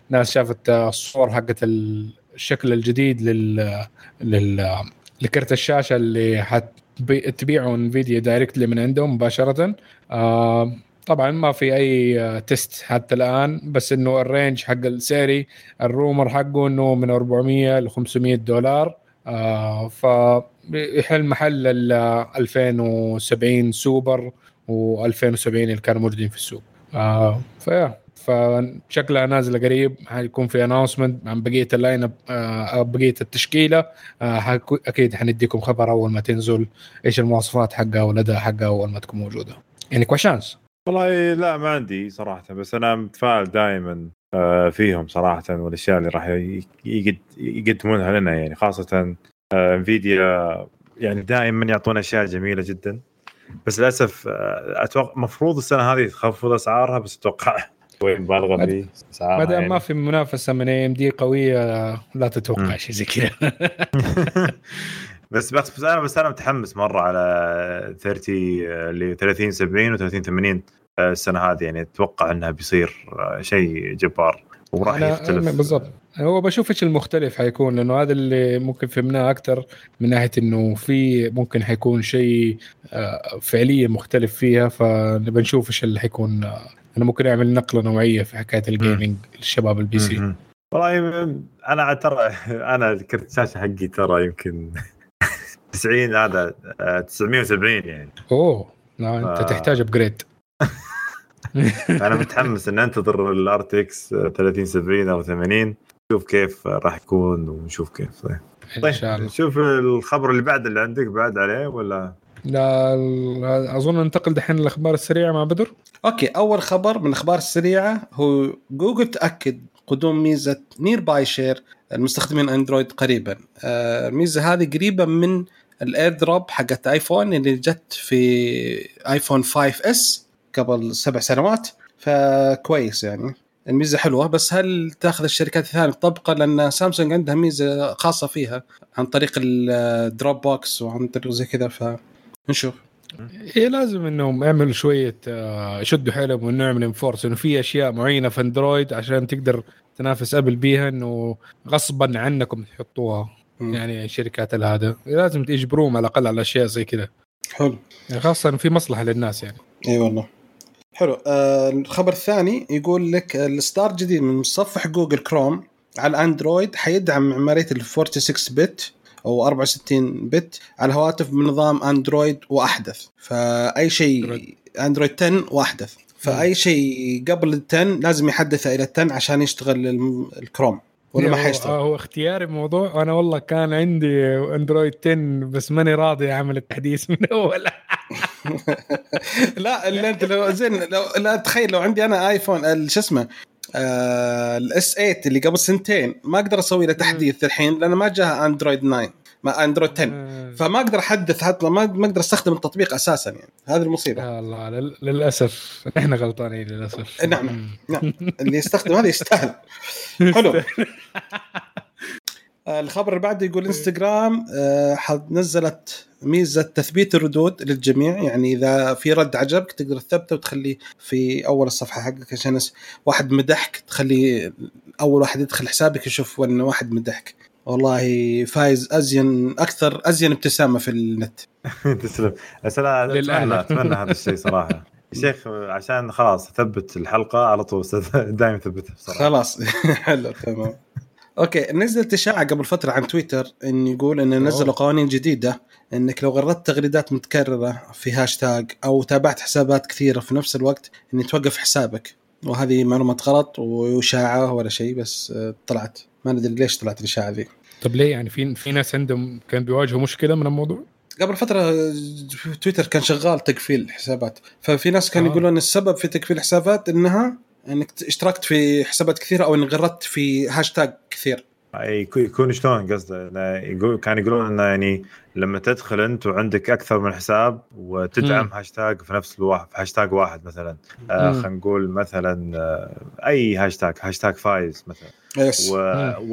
ناس شافت الصور حقت الشكل الجديد لل لل لكرت الشاشه اللي حتبيعوا انفيديا دايركتلي من عندهم مباشره. طبعا ما في اي تيست حتى الان، بس انه الرينج حق السعري الرومر حقه انه من أربعمية لخمسمية دولار، آه فيحل محل ال ألفين وسبعين سوبر و2070 اللي كانوا موجودين في السوق. آه فيا فشكلها نازله قريب، حيكون في اناونسمنت عن بقيه اللاين اب بقيه التشكيله. آه اكيد حنديكم خبر اول ما تنزل ايش المواصفات حقها والاداء حقها اول ما تكون موجوده. يعني كويشانس والله لا ما عندي صراحة، بس أنا متفائل دائما فيهم صراحة والأشياء اللي راح يقدمونها لنا، يعني خاصة انفيديا يعني دائما يعطونا أشياء جميلة جدا. بس للأسف أتوقع مفروض السنة هذه تخفض أسعارها، بس أتوقع مبالغة فيه ما دام يعني. ما في منافسة من إم دي قوية لا تتوقع شيء زي كذا. بس بس انا بس انا متحمس مره على ثلاثين ل ثلاثين سبعين وثلاثين ثمانين السنه هذه، يعني اتوقع انها بيصير شيء جبار وراح يختلف بالضبط. هو بشوف ايش المختلف حيكون، لانه هذا اللي ممكن فهمناه اكثر من ناحيه انه في ممكن حيكون شيء فعليا مختلف فيها، فنبي نشوف ايش اللي حيكون. انا ممكن اعمل نقله نوعيه في حكايه الجيمنج للشباب البي سي. والله انا ترى انا كرت الشاشه حقي ترى يمكن تسعين هذا تسعمية وسبعين يعني. أوه لا أنت آه. تحتاج أبجريد. أنا متحمس إن أنتظر الأرتكس ثلاثين سبعين أو ثمانين، شوف كيف راح يكون ونشوف كيف. طيب إن شاء الله. شوف الخبر اللي بعد اللي عندك بعد عليه ولا؟ لا أظن ننتقل دحين الأخبار السريعة مع بدر. أوكي، أول خبر من الأخبار السريعة هو جوجل تأكد قدوم ميزة نير باي شير المستخدمين أندرويد قريبا. آه الميزة هذه قريبة من الأيردروب حقت آيفون اللي جت في آيفون فايف إس قبل سبع سنوات، فكويس يعني الميزة حلوة. بس هل تأخذ الشركات الثانية طبقة؟ لأن سامسونج عندها ميزة خاصة فيها عن طريق الدروب بوكس وعن طريق زي كذا، فنشوف. إيه لازم إنهم يعملوا شوية يشدوا حيلهم وإنه يعملوا إنفورس إنه في أشياء معينة في أندرويد عشان تقدر تنافس أبل بيها، إنه غصبا عنكم تحطوها. يعني شركات الهذا لازم تجبروهم على الأقل على أشياء زي كده. حلو، خاصة إنه في مصلحة للناس يعني. إيه والله حلو. آه الخبر الثاني يقول لك الستار جديد من متصفح جوجل كروم على أندرويد حيدعم معمارية الستة وأربعين بت أو أربعة وستين بت على هواتف بنظام أندرويد وأحدث. فأي شيء أندرويد عشرة وأحدث، فأي شيء قبل العشرة لازم يحدثه إلى عشرة عشان يشتغل الكروم. ولا ما حيشتغل؟ هو اختياري بموضوع. انا والله كان عندي اندرويد عشرة بس ماني راضي اعمل التحديث من اول. لا اللي انت لو زين لو لا تخيل لو عندي انا ايفون ايش اسمه آه الاس ثمانية اللي قبل سنتين ما اقدر اسوي له تحديث الحين لانه ما جاها اندرويد تسعة ما اندرويد عشرة فما اقدر احدث حتى ما ما اقدر استخدم التطبيق اساسا يعني. هذه المصيبه يا الله للاسف احنا غلطانين للاسف. نعم نعم اللي يستخدم هذا يستاهل. حلو. الخبر اللي بعده يقول انستغرام نزلت ميزه تثبيت الردود للجميع، يعني اذا في رد عجبك تقدر تثبته وتخليه في اول الصفحه حقك عشان واحد مدحك تخلي اول واحد يدخل حسابك يشوف انه واحد مدحك. والله فايز ازين اكثر ازين ابتسامه في النت. تسلم. اتمنى اتمنى هذا الشيء صراحه يا شيخ عشان خلاص ثبت الحلقه على طول دائما ثبتها بصراحه خلاص. حلو تمام. اوكي نزلت اشاعه قبل فتره عن تويتر ان يقول ان نزلوا قوانين جديده انك لو غردت تغريدات متكرره في هاشتاج او تابعت حسابات كثيره في نفس الوقت ان يتوقف حسابك، وهذه معلومه غلط واشاعه ولا شيء بس طلعت ما ندري ليش طلعت الاشاعه ذي. طب ليه يعني في في ناس عندهم كان بيواجهوا مشكله من الموضوع؟ قبل فتره تويتر كان شغال تقفيل حسابات، ففي ناس كانوا آه. يقولون ان السبب في تقفيل حسابات انها انك اشتركت في حسابات كثيره او انغردت في هاشتاج كثير. اي يكون شلون قصده يقول كان يقولون انه يعني لما تدخل انت وعندك اكثر من حساب وتدعم م. هاشتاج في نفس الواحد في هاشتاج واحد مثلا آه خلينا نقول مثلا آه اي هاشتاج هاشتاج فايز مثلا و...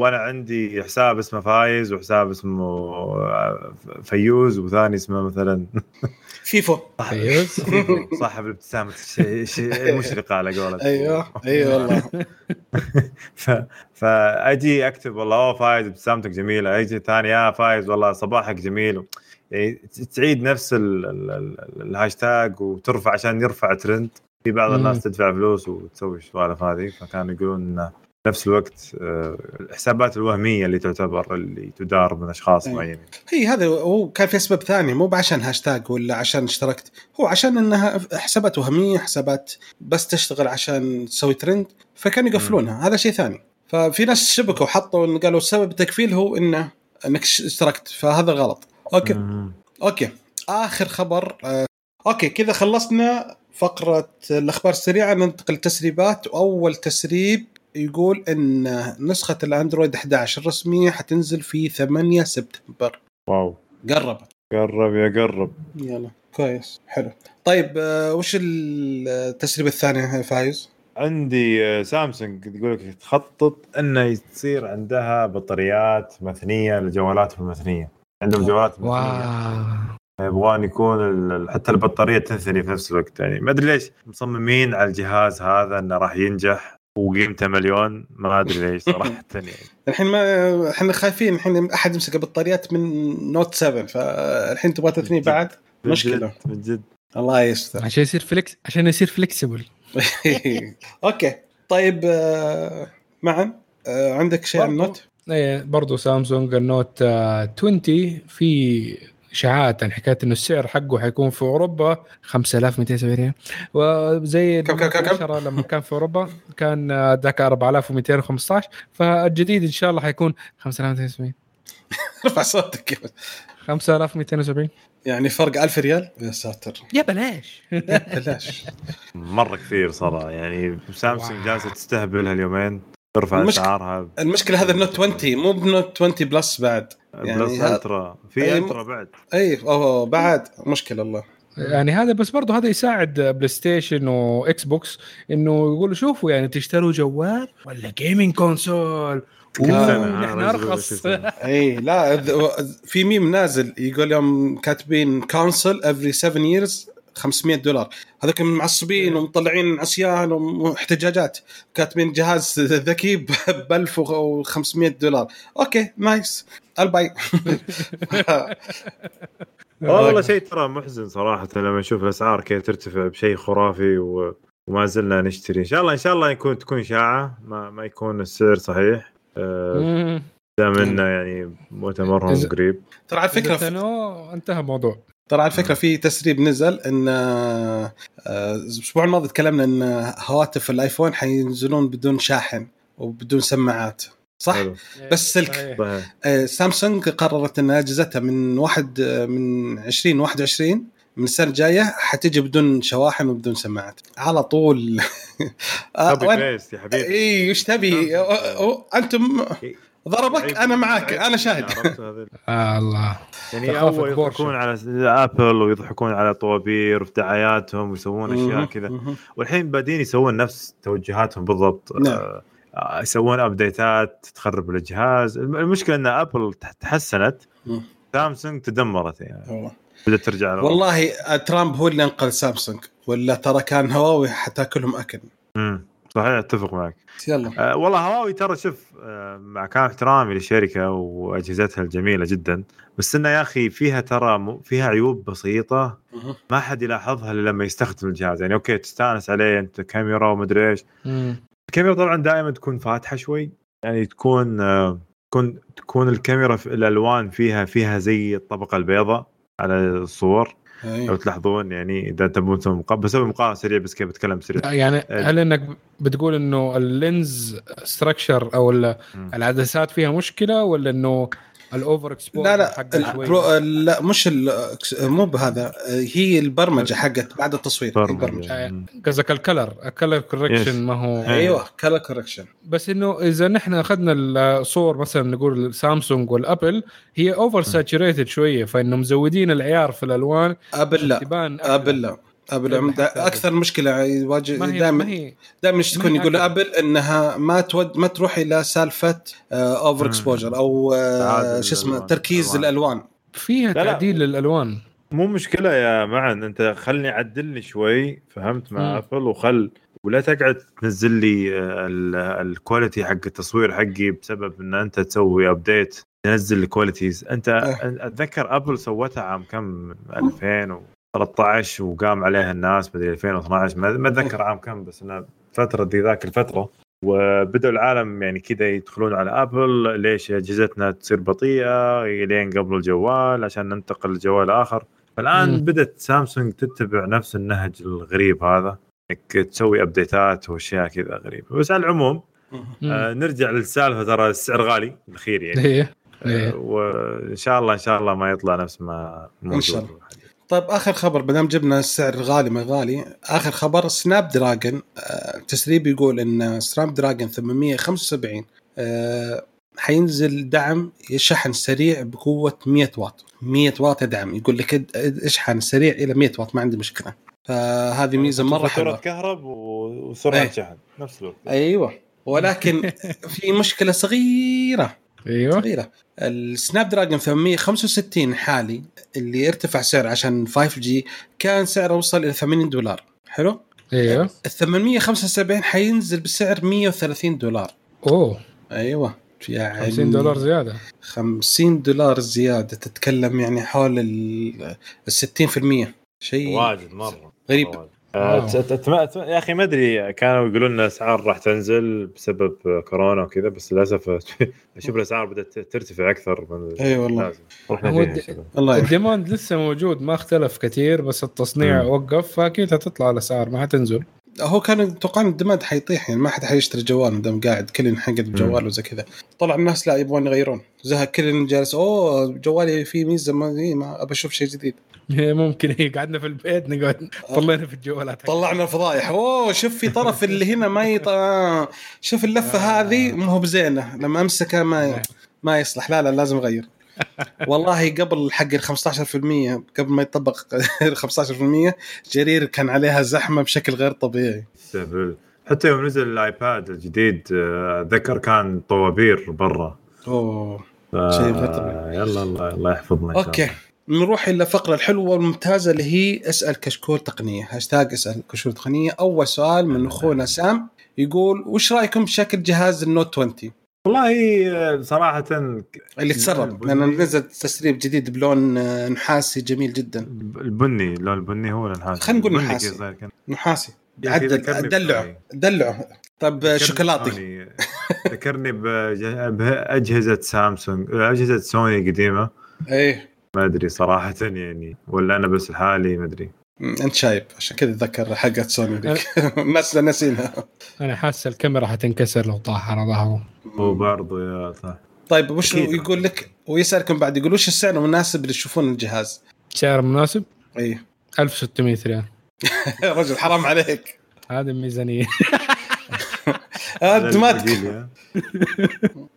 وانا عندي حساب اسمه فايز وحساب اسمه فيوز وثاني اسمه مثلا فيفو فيوز صاحب الابتسامه المشرقه على قولك. ايوه اي والله. ف... فاجي اكتب والله فايز ابتسامتك جميله، اجي ثاني يا فايز والله صباحك جميل، يعني تعيد نفس الهاشتاج وترفع عشان يرفع ترند. في بعض الناس تدفع فلوس وتسوي السوالف هذه، فكانوا يقولون انه نفس الوقت الحسابات الوهميه اللي تعتبر اللي تدار من اشخاص معينين. هي هذا هو كان في سبب ثاني مو عشان هاشتاج ولا عشان اشتركت، هو عشان انها حسابات وهميه حسابات بس تشتغل عشان تسوي ترند فكانوا يقفلونها. هذا شيء ثاني. ففي ناس شبكوا حطوا قالوا سبب التكفيل هو انه انك اشتركت، فهذا غلط. اوكي مم. اوكي اخر خبر. اوكي كذا خلصنا فقره الاخبار السريعه، ننتقل للتسريبات. واول تسريب يقول ان نسخه الاندرويد أحد عشر الرسميه حتنزل في ثمانية سبتمبر. واو قربت قرب يا قرب يلا كويس حلو. طيب وش التسريب الثاني فايز؟ عندي سامسونج تقولك تخطط انه يصير عندها بطاريات مثنيه لجوالاتهم المثنيه. عندهم جوالات مثنيه يبغون يكون حتى البطاريه تنثني في نفس الوقت، يعني ما ادري ليش مصممين على الجهاز هذا انه راح ينجح وقيمته مليون ما ادري ليش صراحه. يعني الحين ما احنا خايفين الحين احد يمسك البطاريات من نوت سبعة، فالحين تبغى تثني بعد مشكله من جد. الله يستر عشان يصير فليكس عشان يصير فليكسبل. اوكي طيب معا عندك شيء عن النوت؟ اي برضو سامسونج النوت عشرين في اشاعات عن حكايه انه السعر حقه حيكون في اوروبا خمسة آلاف ومئتين وسبعين، وزي كم كم كم لما كان في اوروبا كان ذاك أربعة آلاف ومئتين وخمسة عشر، فالجديد ان شاء الله حيكون خمسة آلاف ومئتين وسبعين. رفع صوتك يا خمسة آلاف ومئتين وسبعين يعني فرق ألف ريال يا ساتر يا بلاش. بلاش مرة كثير صراحة، يعني سامسونج جالسة تستهبل هاليومين ترفع أسعارها. المشكلة هذا النوت عشرين مو بنوت عشرين بلس بعد، يعني بلس ألترا في ألترا بعد أي أوه بعد مشكلة الله. يعني هذا بس برضو هذا يساعد بلاي ستيشن وإكس بوكس إنه يقولوا شوفوا يعني تشتروا جوال ولا جيمينج كونسول احنا ارخص. اي لا في ميم نازل يقول يوم كاتبين كونسول افري سبعة ييرز خمسمية دولار، هذاك معصبين ومطلعين عصيان واحتجاجات، كاتبين جهاز ذكي ب ألف وخمسمية دولار. اوكي نايس الباي. والله شيء ترى محزن صراحه لما نشوف الاسعار كيف ترتفع بشيء خرافي و... وما زلنا نشتري. ان شاء الله ان شاء الله يكون تكون شاعه ما ما يكون السعر صحيح دامنا يعني مؤتمرهم قريب. ترى على فكرة ف... انتهى الموضوع. ترى على فكرة في تسريب نزل ان الاسبوع الماضي تكلمنا ان هواتف الايفون حينزلون بدون شاحن وبدون سماعات، صح حلو. بس سلك آه سامسونج قررت ان اجهزتها من واحد من عشرين واحد وعشرين من السنه الجايه حتيجي بدون شواحن وبدون سماعات على طول. طب بس يا حبيبي اي وش تبي انتم ضربك انا معاك انا شاهد. آه الله يعني اول يضحكون على ابل ويضحكون على طوابير في دعاياتهم ويسوون اشياء كذا والحين بادين يسوون نفس توجهاتهم بالضبط. آه يسوون ابديتات تخرب الجهاز. المشكله ان ابل تحسنت سامسونج تدمرت يعني بدأت ترجع له. والله ترامب هو اللي انقذ سامسونج ولا ترى كان هواوي حتى كلهم اكل. امم صحيح اتفق معك. يلا أه والله هواوي ترى شوف أه مع كامل احترامي للشركه واجهزتها الجميله جدا بس انه يا اخي فيها ترى فيها عيوب بسيطه ما حد يلاحظها الا لما يستخدم الجهاز. يعني اوكي تستانس عليه انت كاميرا ومدري ايش. الكاميرا طبعا دائما تكون فاتحه شوي يعني تكون أه تكون تكون الكاميرا في الالوان فيها فيها زي الطبقه البيضاء على الصور أيه. لو تلاحظون يعني إذا تبون سوي مقا بسوي مقا سريع بس كيف بتكلم سريع يعني هل إنك بتقول إنه اللينز ستراكشر أو العدسات فيها مشكلة ولا إنه الأوفر إكسبور؟ لا لا البرو... لا مش ال مو بهذا هي البرمجة حقت بعد التصوير قصدك الكلر الكلر كوركشن ما هو أيوة كلر كوركشن. بس إنه إذا نحن أخذنا الصور مثلا نقول سامسونج والأبل هي أوفر ساتوريتد شوية فإنه مزودين العيار في الألوان. أبل لا أبل, أبل لا أبل أكثر مشكلة يواجه دائما دائما تكون يقول أبل إنها ما تود ما تروح إلى سالفة أوفر إكسبوجر أو شو اسمه تركيز الألوان فيها تعديل الألوان مو مشكلة يا معن أنت خلني عدلني شوي فهمت مع أبل وخل ولا تقعد تنزل لي الكواليتي حق التصوير حقي بسبب إن أنت تسوي أبديت تنزل الكواليتيز. أنت أتذكر أبل سوتها عام كم ألفين و ثلاثة عشر وقام عليها الناس بدي ألفين واثناشر ما أتذكر عام كم بس أنا فترة دي ذاك الفترة وبدأوا العالم يعني كده يدخلون على أبل ليش أجهزتنا تصير بطيئة لين قبل الجوال عشان ننتقل لجوال آخر. فالآن م. بدأت سامسونج تتبع نفس النهج الغريب هذا إنك تسوي أبديتات وأشياء كذا غريبة. بس على العموم آه نرجع للسالفة ترى السعر غالي الأخير يعني آه وإن شاء الله إن شاء الله ما يطلع نفس ما موجود. طيب آخر خبر بدام جبنا السعر غالي ما غالي آخر خبر سناب دراجون آه تسريب يقول إن سناب دراجون ثمانمية وخمسة وسبعين آه حينزل دعم شحن سريع بقوة مية واط مية واط دعم يقول لك اشحن سريع إلى مية واط ما عندي مشكلة. فهذه ميزة مرة حلوة كهرب وسرعة أيه. شحن نفس الوقت أيوة ولكن في مشكلة صغيرة ايوه صغيرة. السناب دراجون ثمانمية وخمسة وستين حالي اللي ارتفع سعر عشان فايف جي كان سعره وصل الى ثمانين دولار حلو ايوه ال ثمانمية وخمسة وسبعين حينزل بسعر مية وثلاثين دولار اوه ايوه يعني خمسين دولار زياده خمسين دولار زياده تتكلم يعني حول ال ستين بالمية شيء واجد مره غريب. يا أخي ما أدري كانوا يقولون أن الأسعار راح تنزل بسبب كورونا وكذا بس للأسف أشوف الأسعار بدأت ترتفع أكثر من أي والله الديماند لسه موجود ما اختلف كثير بس التصنيع وقف فأكيد هتطلع الأسعار ما هتنزل. هو كان توقع الديماند حيطيح يعني ما حد حيشتري جوال مدام قاعد كلن حقد بجواله وزي كذا طلع الناس لا يبغون يغيرون زهق كلن جالس أوه جوالي فيه ميزة ما أبى أشوف شيء جديد ممكن هي قعدنا في البيت نقعد طلعنا في الجوالات طلعنا الفضائح اوه شوف في طرف اللي هنا ما يط... شوف اللفه هذه مو بزينه لما امسكها ما ما يصلح لا لا لازم اغير. والله قبل حق ال خمستاشر بالمية قبل ما يطبق خمستاشر بالمية جرير كان عليها زحمه بشكل غير طبيعي. حتى يوم نزل الايباد الجديد ذكر كان طوابير برا اوه ف... شيء غير طبيعي. يلا الله الله يحفظنا اوكي نروح إلى الفقرة الحلوة والممتازة اللي هي أسأل كشكول تقنية هاشتاج أسأل كشكول تقنية. أول سؤال من أخونا سام يقول وش رأيكم بشكل جهاز النوت عشرين؟ والله صراحة اللي تسرب لأنه نزل تسريب جديد بلون نحاسي جميل جدا البني لون البني هو النحاسي خلينا نقول نحاسي نحاسي دلعه دلعه طب شوكولاتي ذكرني بأجهزة سامسونج أجهزة سوني قديمة ايه ما أدري صراحة يعني ولا أنا بس الحالي ما أدري انت شايب عشان كذا اتذكر حقه سوني ديك الناس نسيناها. انا حاسس الكاميرا حتنكسر لو طاح على ظهره. وبرضه يا صح. طيب وش يقول لك ويسالكم بعد يقول وش السعر المناسب اللي تشوفون الجهاز؟ سعر مناسب؟ اي ألف وستمية ريال. رجل حرام عليك هذا الميزانيه. هذا ما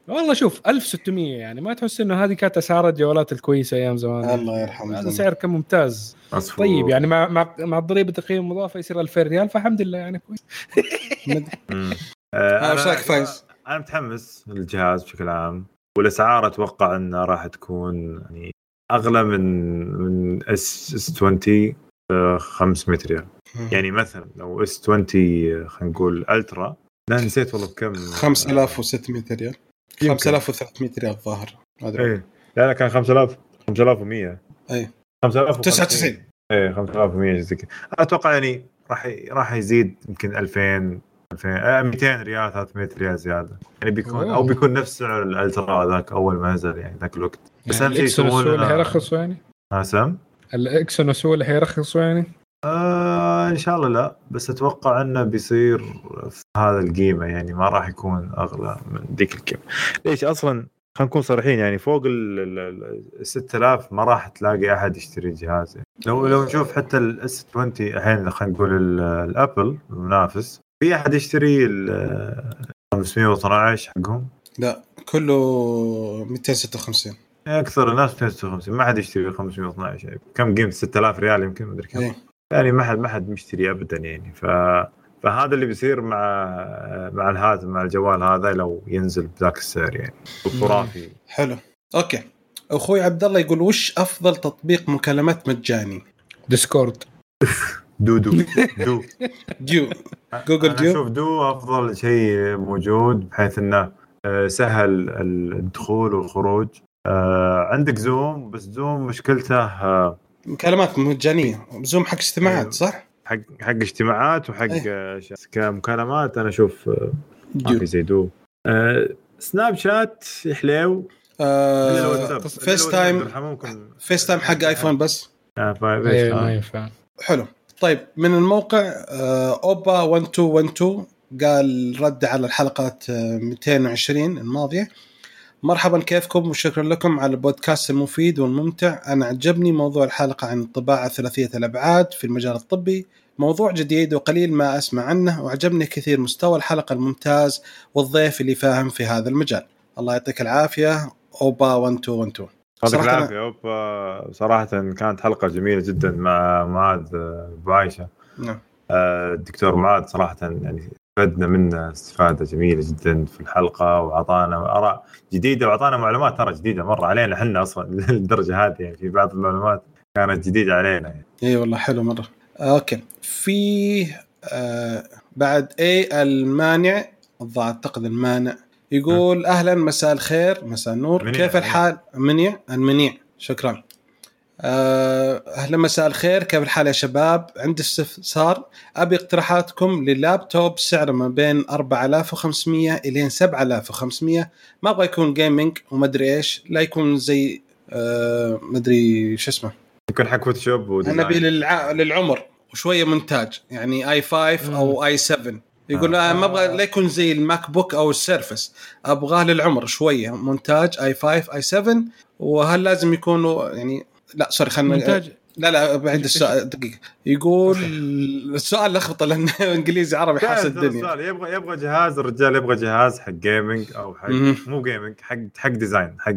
والله شوف ألف وستمية يعني ما تحس انه هذه كانت اسعار الجوالات الكويسه ايام زمان. الله يرحمه هذا سعر كان ممتاز. طيب يعني مع مع, مع الضريبه القيمه المضافه يصير ألفين ريال فالحمد لله يعني كويس. انا مش فايز انا متحمس للجهاز بشكل عام والاسعار اتوقع انها راح تكون يعني اغلى من من اس عشرين خمسمية ريال. يعني مثلا لو اس عشرين خلينا نقول الترا لا نسيت والله بكم خمسة آلاف وستمية ريال خمسة آلاف وثلاثمية ريال الظاهر. ايه لا لا كان خمسة آلاف خمسة آلاف ومية ايه خمسة آلاف وتسعة وتسعين ايه خمسة آلاف ومية زيك. اتوقع يعني راح راح يزيد يمكن ألفين مئتين ريال ثلاثمية ريال زياده يعني بيكون أوه. او بيكون نفس سعر الالترا ذاك اول ما نزل يعني ذاك الوقت. بس يعني انا شايف اللي حيرخصوا يعني اسام الاكسونوس هو اللي حيرخصوا يعني آه ان شاء الله. لا بس اتوقع انه بيصير في هذا القيمه يعني ما راح يكون اغلى من ديك القيمه. ليش اصلا خلينا نكون صريحين يعني فوق ال ستة آلاف ما راح تلاقي احد يشتري جهاز. لو لو نشوف حتى الاس عشرين الحين خلينا نقول الابل المنافس في احد يشتري ال خمسمية واثناعش حقهم؟ لا كله مئتين وستة وخمسين اكثر الناس مئتين وستة وخمسين ما حد يشتري خمسمية واثناعش. كم قيمه ستة آلاف ريال يمكن ما ادري كم يعني ما حد ما حد مشتري ابدا يعني ف... فهذا اللي بيصير مع مع الهاتف مع الجوال هذا لو ينزل بذاك السعر يعني خرافي. حلو اوكي. اخوي عبد الله يقول وش افضل تطبيق مكالمات مجاني؟ ديسكورد. دو دو دو دو جوجل دو. شوف دو افضل شيء موجود بحيث انه سهل الدخول والخروج. عندك زوم بس زوم مشكلته مكالمات مجانية. زوم حق اجتماعات صح؟ حق حق اجتماعات وحق ايه. كمكالمات انا اشوف ما في زي دو. أه سناب شات حلو. أه فيس تايم فيس تايم حق ايفون بس اه ايه ايه. حلو. طيب من الموقع أه اوبا واحد اثنين واحد اثنين قال رد على الحلقات مئتين وعشرين الماضية. مرحبا كيفكم وشكرا لكم على البودكاست المفيد والممتع. أنا عجبني موضوع الحلقة عن الطباعة ثلاثية الأبعاد في المجال الطبي موضوع جديد وقليل ما أسمع عنه وعجبني كثير مستوى الحلقة الممتاز والضيف اللي فاهم في هذا المجال. الله يعطيك العافية أوبا واحد اثنين واحد اثنين. يعطيك العافية أوبا. صراحة كانت حلقة جميلة جدا مع معاذ بعيشة. نعم الدكتور معاذ صراحة يعني فدنا منه استفادة جميلة جدا في الحلقة وعطانا آراء جديدة وعطانا معلومات ترى جديدة مرة علينا احنا أصلا للدرجة هذه يعني في بعض المعلومات كانت جديدة علينا يعني. اي والله حلو مرة. اوكي في آه بعد اي المانع اعتقد المانع يقول اهلا مساء الخير مساء النور كيف الحال منيع المنيع شكرا. أهلا مساء الخير كيف الحال يا شباب عندي استفسار أبي اقتراحاتكم للابتوب سعره ما بين أربعة آلاف وخمسمية إلى سبعة آلاف وخمسمية ما أبغى يكون جيمينج وما أدري إيش لا يكون زي أه ما أدري شو اسمه يكون حق فوتوشوب وديزاين. أنا أبي للع... للعمر وشوية مونتاج يعني آي خمسة أو آي سبعة يقول آه. ما أبغى لا يكون زي الماك بوك أو السيرفس أبغاه للعمر شوية مونتاج آي خمسة آي سبعة. وهل لازم يكونوا يعني لا سوري خلنا لا لا بعد السؤال دقيقة يقول السؤال لخبط لأن إنجليزي عربي حاس الدنيا. يبغى يبغى جهاز الرجال يبغى جهاز حق جيمينج أو حق م- مو جيمينج حق حق ديزاين حق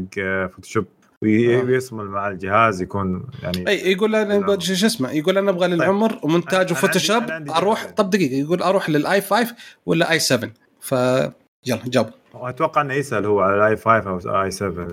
فوتوشوب ويصمم مع الجهاز يكون يعني أي يقول أنا أبغى شو اسمه يقول أنا أبغى للعمر ومونتاج وفوتوشوب أروح. طب دقيقة يقول أروح للآي خمسة ولا آي سبعة فيلا جاوب. اتوقع انه يسال هو على اي خمسة او اي سبعة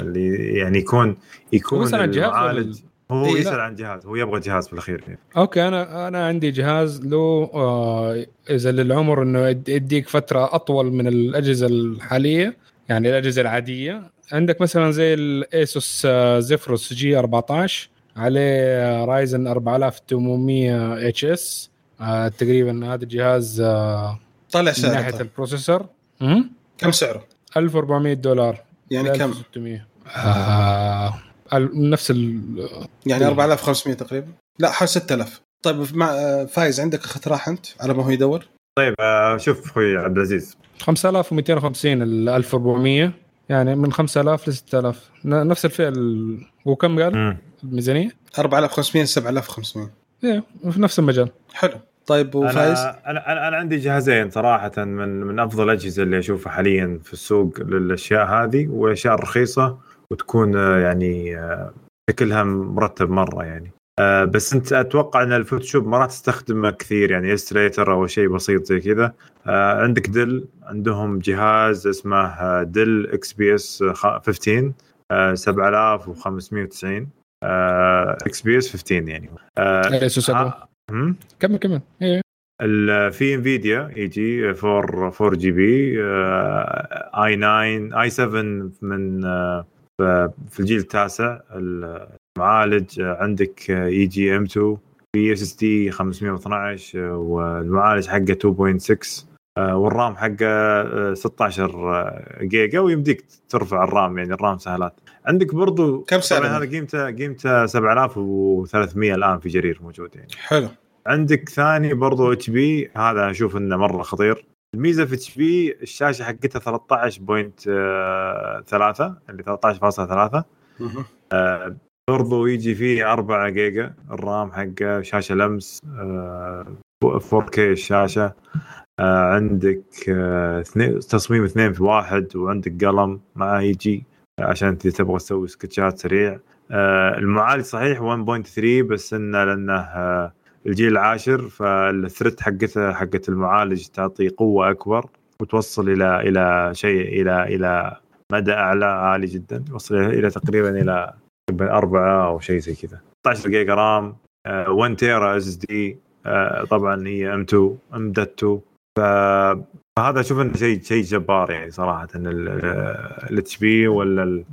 اللي يعني يكون يكون المعالج هو إيه يسال عن جهاز هو يبغى جهاز في الاخير يعني. اوكي انا انا عندي جهاز له آه اذا للعمر انه يديك فتره اطول من الاجهزه الحاليه يعني الاجهزه العاديه. عندك مثلا زي الاسوس زيفروس جي أربعتاشر عليه رايزن أربعة آلاف وثمانمية اتش اس آه تقريبا. هذا الجهاز آه طلع سعره من ناحيه طلع. البروسيسور امم كم سعره؟ ألف وأربعمية دولار يعني كم ستمية آه. نفس ال يعني أربعة آلاف وخمسمية تقريبا لا حوالي ستة آلاف. طيب مع فايز عندك اقتراح انت على ما هو يدور؟ طيب شوف اخوي عبد العزيز خمسة آلاف ومئتين وخمسين ل ألف وأربعمية، يعني من خمسة آلاف ل ستة آلاف نفس الفئة. وكم قال الميزانية؟ أربعة آلاف وخمسمية سبعة آلاف وخمسمية، ايه في نفس المجال. حلو. طيب وفايز؟ أنا, انا انا عندي جهازين صراحة من من افضل الاجهزة اللي اشوفها حاليا في السوق للاشياء هذه، واشياء رخيصة وتكون يعني شكلها مرتب مرة يعني. أه بس انت اتوقع ان الفوتوشوب ما راح تستخدمه كثير، يعني إليستريتر او شيء بسيط زي كذا. أه عندك ديل عندهم جهاز اسمه ديل اكس بي اس خمسة عشر أه سبعة آلاف وخمسمية وتسعين أه اكس بي اس خمسة عشر يعني. أه كم كم ايه في انفيديا اي جي أربعة جي بي اي تسعة اي سبعة من أه في الجيل التاسع المعالج. عندك اي جي ام اثنين في اس اس دي خمسمية واثناشر، والمعالج حقه اثنين فاصلة ستة والرام حقه ستة عشر جيجا، ويمديك ترفع الرام يعني الرام سهلات. عندك برضو كم سعر هذا؟ قيمته قيمته سبعة آلاف وثلاثمية الان في جرير موجود يعني. حلو. عندك ثاني برضو اتش بي، هذا اشوف انه مره خطير. الميزة في اتش بي الشاشة حقتها ثلاثة عشر فاصلة ثلاثة اللي ثلاثة عشر فاصلة ثلاثة آه برضو يجي فيه أربعة جيجا الرام حقه، شاشة لمس آه فور كيه الشاشة. آه عندك آه تصميم اثنين في واحد، وعندك قلم مع يجي عشان انت تبغى تسوي سكتشات سريع. آه المعالج صحيح واحد فاصلة ثلاثة بس انه لانه آه الجيل العاشر، فالثريت حقتها حقت المعالج تعطي قوة أكبر وتوصل إلى إلى شيء إلى إلى مدى أعلى عالي جدا، توصل إلى تقريبا إلى أربعة أو شيء زي كذا. ستة عشر جيجا رام، واحد تيرا اس دي، طبعا هي ام اثنين ام دوت اثنين. فهذا شوف إنه شيء شيء جبار يعني صراحة الاتش بي ولا ال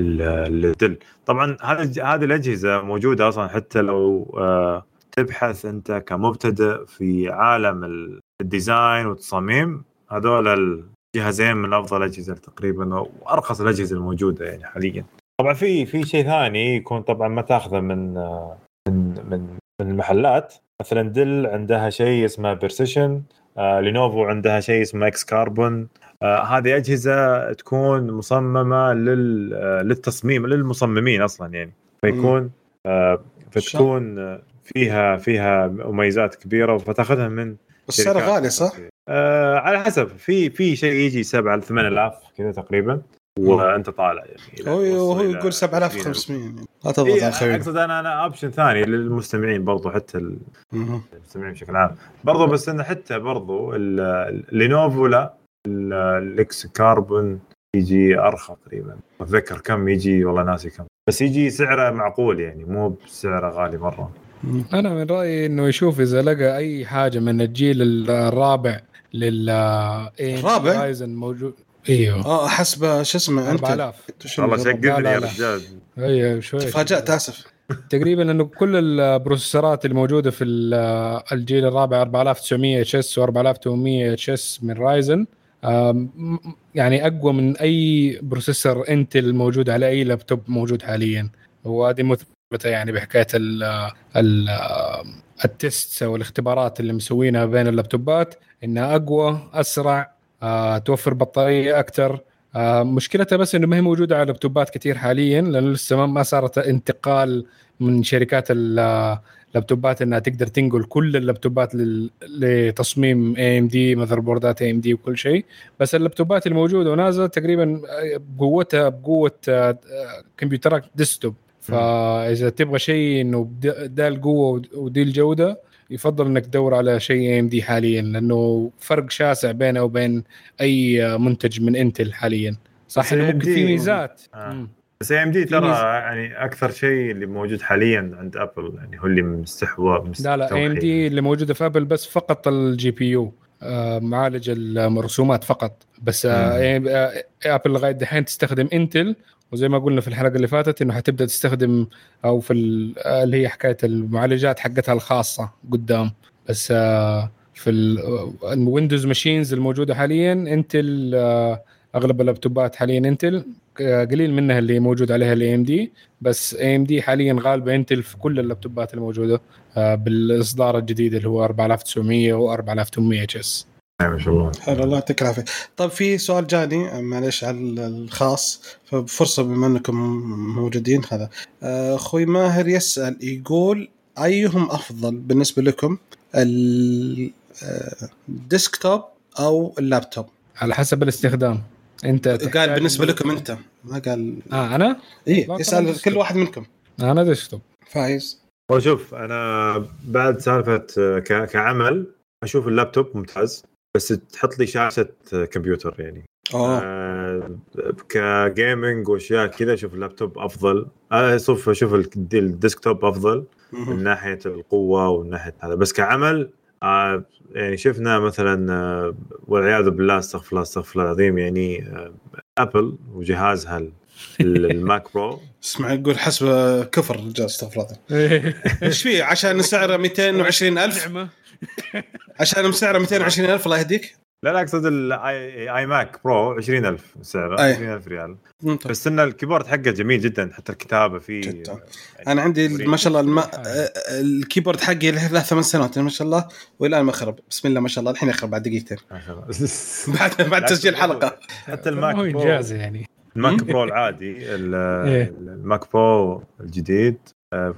ال الدل. طبعا هذه هذه الاجهزه موجوده اصلا، حتى لو آه تبحث انت كمبتدئ في عالم الديزاين والتصاميم، هذول الجهازين من افضل الاجهزه تقريبا وارخص الاجهزه الموجوده يعني حاليا. طبعا في في شيء ثاني يكون طبعا ما تاخذه من آه من من من المحلات، مثلا دل عندها شيء اسمه بيرسيشن، آه لينوفو عندها شيء اسمه اكس كاربون. آه هذه أجهزة تكون مصممة لل آه للتصميم للمصممين أصلا يعني، فيكون آه فتكون آه فيها فيها مميزات كبيرة، وفتأخذها من السعر غالي صح؟ آه على حسب، في في شيء يجي سبعة ثمان آلاف كذا تقريبا، وأنت طالع يعني. هو هو يقول سبعة آلاف وخمسمية. أقصد أنا أنا أوبشن ثاني للمستمعين برضو، حتى المستمعين بشكل عام برضو. بس أنا حتى برضو لينوفو لا الإكس كاربون يجي أرخص تقريبا، أتذكر كم يجي والله ناسي كم، بس يجي سعره معقول يعني، مو بسعره غالي مرة. أنا من رأيي إنه يشوف إذا لقى أي حاجة من الجيل الرابع لل الرابع رايزن موجود. إيوه آه حسب شو اسمه أنت والله شققني يا رجال. أيوه شوي تفاجأت آسف تقريبا إنه كل البروسيسورات الموجودة في الجيل الرابع أربعة آلاف وتسعمية إتش إس و أربعة آلاف وثمانمية إتش إس من رايزن، يعني أقوى من أي بروسيسور إنتل موجود على أي لابتوب موجود حاليا. وهذه مثبتة يعني بحكاية ال ال التست والاختبارات اللي مسوينها بين اللابتوبات، إنها أقوى أسرع توفر بطارية أكتر. مشكلتها بس إنه ما هي موجودة على لابتوبات كتير حاليا، لأنه لسه ما صارت انتقال من شركات اللابتوبات إنها تقدر تنقل كل اللابتوبات لتصميم إيه إم دي مذر بوردات إيه إم دي وكل شيء. بس اللابتوبات الموجودة ونازلة تقريبا بقوتها بقوة كمبيوترات ديسكتوب، فإذا تبغى شيء إنه ده القوة ودي الجودة يفضل إنك تدور على شيء إيه إم دي حالياً، لأنه فرق شاسع بينه وبين أي منتج من إنتل حالياً. صح إنه ممكن في ميزات آه. بس إيه إم دي ترى يعني أكثر شيء اللي موجود حالياً عند أبل يعني، هو اللي مستحوى. لا لا إيه إم دي اللي موجودة في أبل بس فقط الجي بي يو آه معالج المرسومات فقط بس. آه أبل لغاية دحين تستخدم إنتل، وزي ما قلنا في الحلقة اللي فاتت إنه هتبدأ تستخدم أو في اللي هي حكاية المعالجات حقتها الخاصة قدام. بس في الويندوز ماشينز الموجودة حالياً إنتل اغلب اللابتوبات حاليا انتل، قليل منها اللي موجود عليها الاي ام دي، بس اي ام دي حاليا غالبه انتل في كل اللابتوبات الموجوده بالاصدار الجديد اللي هو أربعة آلاف وتسعمية و أربعة آلاف وثمانمية اتش اس. ما شاء الله حلو، الله يعطيك العافيه. طب في سؤال جاني معلش على الخاص، فبفرصه بما انكم موجودين، هذا اخوي ماهر يسال يقول ايهم افضل بالنسبه لكم، الديسكتوب او اللابتوب؟ على حسب الاستخدام. انت قال بالنسبه لكم انت، ما قال اه انا ايه، يسال كل واحد منكم. انا ديسكتوب. فايز وشوف، انا بعد سالفه كعمل اشوف اللابتوب ممتاز، بس تحط لي شاشه كمبيوتر يعني آه كجيمنج واشياء كذا، شوف اللابتوب افضل. انا اشوف اشوف الديسكتوب افضل مم. من ناحيه القوه ومن ناحيه هذا، بس كعمل آه يعني شفنا مثلا آه والعياذ بالله، استغفر الله استغفر الله العظيم، يعني آه ابل وجهازها الماك برو اسمع يقول حسب كفر الجهاز، استغفر الله ايش فيه، عشان سعره مئتين وعشرين ألف عشان مسعره مئتين وعشرين ألف الله يهديك. لا لا اقصد الاي اي ماك برو عشرين ألف سعره، عشرين ألف ريال ممتاز. بس ان الكيبورد حقه جميل جدا، حتى الكتابه فيه يعني انا عندي ما شاء الله الم... الكيبورد حقي له ثمان سنوات ما شاء الله، والان ما خرب بسم الله ما شاء الله، الحين يخرب بعد دقيقتين بعد بعد تسجيل حلقه. حتى الماك برو انجاز يعني، الماك برو العادي الماك برو الجديد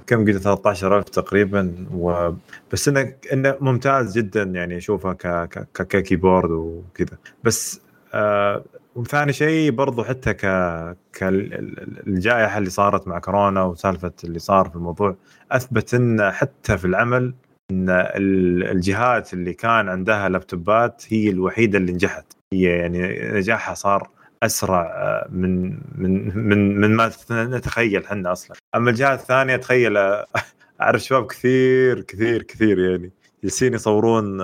كم قلت ثلاثة عشر ألف تقريبا، وبس انه انه ممتاز جدا يعني، اشوفها ك ككيبورد وكذا. بس آه ثاني شيء برضو حتى ك الجائحه اللي صارت مع كورونا وسالفه اللي صار في الموضوع، اثبت ان حتى في العمل ان الجهات اللي كان عندها لابتوبات هي الوحيده اللي نجحت، هي يعني نجاحها صار اسرع من من من من ما نتخيل احنا اصلا. اما الجهات الثانيه تخيل، اعرف شباب كثير كثير كثير يعني يلسين يصورون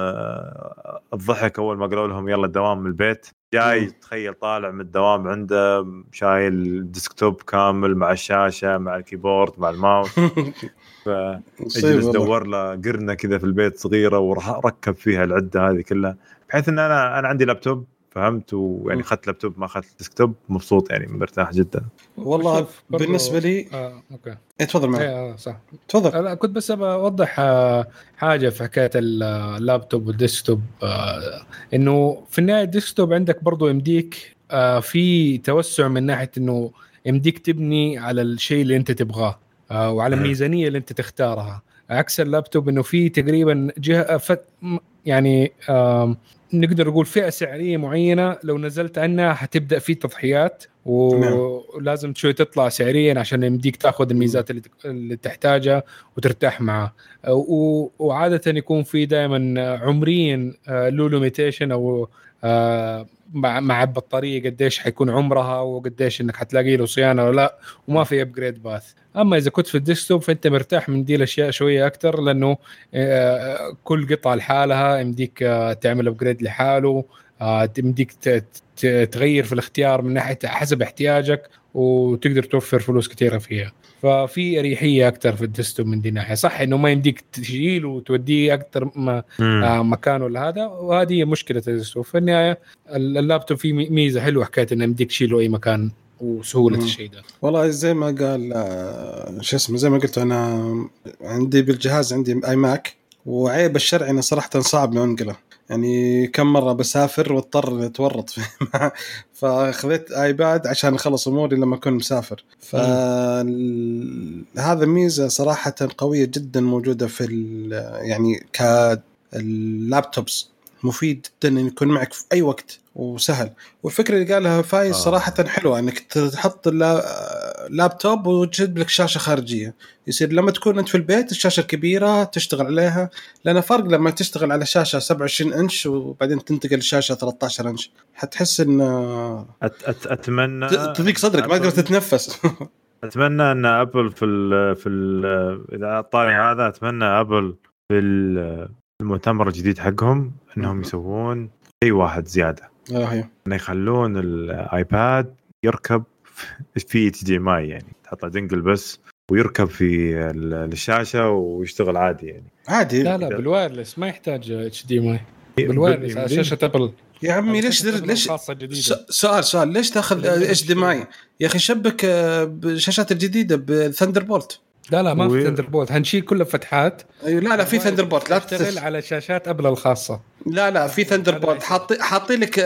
الضحك اول ما قالوا لهم يلا الدوام من البيت، جاي تخيل طالع من الدوام عنده شايل ديسكتوب كامل مع الشاشه مع الكيبورد مع الماوس فاجلس ادور له قرنه كذا في البيت صغيره وركب فيها العده هذه كلها، بحيث ان انا انا عندي لابتوب فهمت، ويعني خدت لابتوب ما خدت ديسكتوب مبسوط يعني، مرتاح جدا والله بالنسبه لي. آه، اوكي اتفضل معي. آه، صح تفضل. انا كنت بس ابغى اوضح آه، حاجه في حكايه اللابتوب والديسكتوب، آه، انه في النهايه الديسكتوب عندك برضو امديك آه، في توسع من ناحيه انه امديك تبني على الشيء اللي انت تبغاه آه، وعلى الميزانيه اللي انت تختارها، عكس اللابتوب انه في تقريبا جهه فت... يعني آه، نقدر نقول فئة سعرية معينة لو نزلت عنها حتبدأ في تضحيات، ولازم شوي تطلع سعريا عشان يمديك تأخذ الميزات اللي تحتاجها وترتاح معها. وعادة يكون في دائما عمريا لو ليميتيشن أو مع البطارية قديش حيكون عمرها وقديش انك حتلاقي له صيانة ولا لا، وما في أبجريد باث. اما اذا كنت في الديسكتوب فانت مرتاح من دي الاشياء شويه اكثر، لانه كل قطعه لحالها يمديك تعمل ابجريد لحاله، يمديك تغير في الاختيار من ناحيه حسب احتياجك، وتقدر توفر فلوس كثيره فيها، ففي اريحيه اكثر في الديسكتوب من دي ناحيه. صح انه ما يمديك تشيله وتوديه اكثر مكانه لهذا، وهذه مشكله الديسكتوب. في النهايه اللابتوب فيه ميزه حلوه حكايه انه يمديك تشيله اي مكان وسهولة الشيء ده. والله زي ما قال شو اسمه، زي ما قلت أنا عندي بالجهاز عندي آي ماك، وعيب الشرع أنا صراحة صعب لو أنقله، يعني كم مرة بسافر واضطر أتورط فيه فأخذت آيباد عشان أخلص أموري لما أكون مسافر. فهذا ميزة صراحة قوية جدا موجودة في يعني كاللابتوبس، مفيد جدا أن يكون معك في أي وقت وسهل. والفكرة اللي قالها فايز صراحة حلوة، انك تحط اللابتوب وتجيب لك شاشة خارجية، يصير لما تكون انت في البيت الشاشة كبيرة تشتغل عليها، لأن فرق لما تشتغل على شاشة سبعة وعشرين إنش وبعدين تنتقل لشاشة ثلاثة عشر إنش، حتحس ان أت أت اتمنى تضيق صدرك ما تقدر تتنفس اتمنى ان ابل في ال في ال اذا طالع هذا، اتمنى ابل في المؤتمر الجديد حقهم انهم يسوون شيء واحد زيادة، أن يخلون الآيباد يركب في إتش دي إم آي، يعني تحطه دنقل بس ويركب في الشاشة ويشتغل عادي يعني عادي. لا لا بالوايرلس ما يحتاج إتش دي إم آي. بالوارد على شاشه ابل يا عمي. ليش در... ليش سؤال سؤال ليش تاخذ اتش دي معي يا اخي؟ شبك بالشاشات الجديده بثاندربولت. لا لا ما وي... في ثاندربولت، هنشيل كل الفتحات. أيوة لا لا في ثاندربولت، لا تشتغل على شاشات ابل الخاصه. لا لا في ثاندربولت، حاطي حاطي لك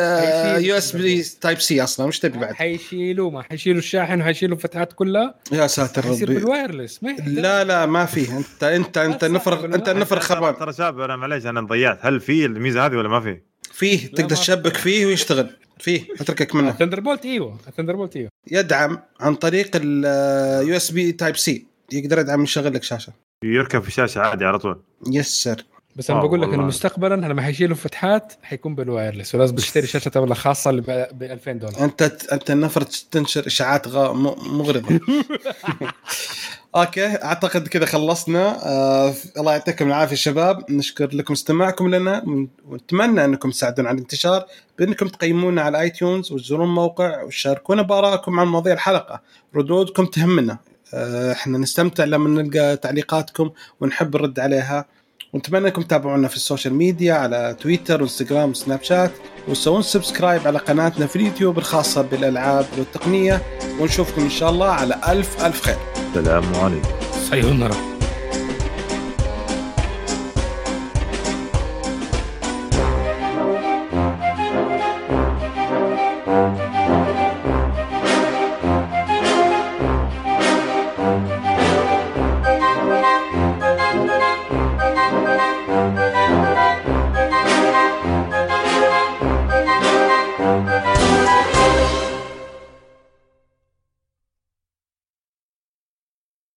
يو اس بي تايب سي اصلا مش تبي بعد. حيشيلوا ما حيشيلوا الشاحن وحيشيلوا الفتحات كلها يا ساتر ربي. بالوايرلس ما لا لا ما في. انت انت انت نفر انت نفر خربان ترى شاب. انا معليش انا ضيعت، هل في الميزه هذه ولا ما في؟ فيه تقدر تشبك فيه ويشتغل فيه، اتركك منه. ثاندربولت ايوه ثاندربولت ايوه يدعم عن طريق اليو اس بي تايب سي، يقدر يدعم يشغل لك شاشه، يركب في شاشه عادي على طول. يسر بس انا بقول لك انه مستقبلا انا ما حيشيلوا فتحات، حيكون بالوايرلس، ولازم تشتري شاشه تبع خاصه اللي ب ألفين دولار. انت انت النفر تنشر اشاعات غ... مغرضه. اوكي اعتقد كذا خلصنا. آه... الله يعطيكم العافيه شباب، نشكر لكم استماعكم لنا، ونتمنى انكم تساعدونا على الانتشار بانكم تقيمونا على اي تيونز وتزورون الموقع وتشاركونا بارائكم عن مواضيع الحلقه. ردودكم تهمنا، احنا نستمتع لما نلقى تعليقاتكم ونحب نرد عليها. ونتمنى انكم تتابعونا في السوشيال ميديا على تويتر وانستغرام وسناب شات، وسوون سبسكرايب على قناتنا في اليوتيوب الخاصة بالألعاب والتقنية، ونشوفكم ان شاء الله على ألف ألف خير. السلام عليكم. سايونارا.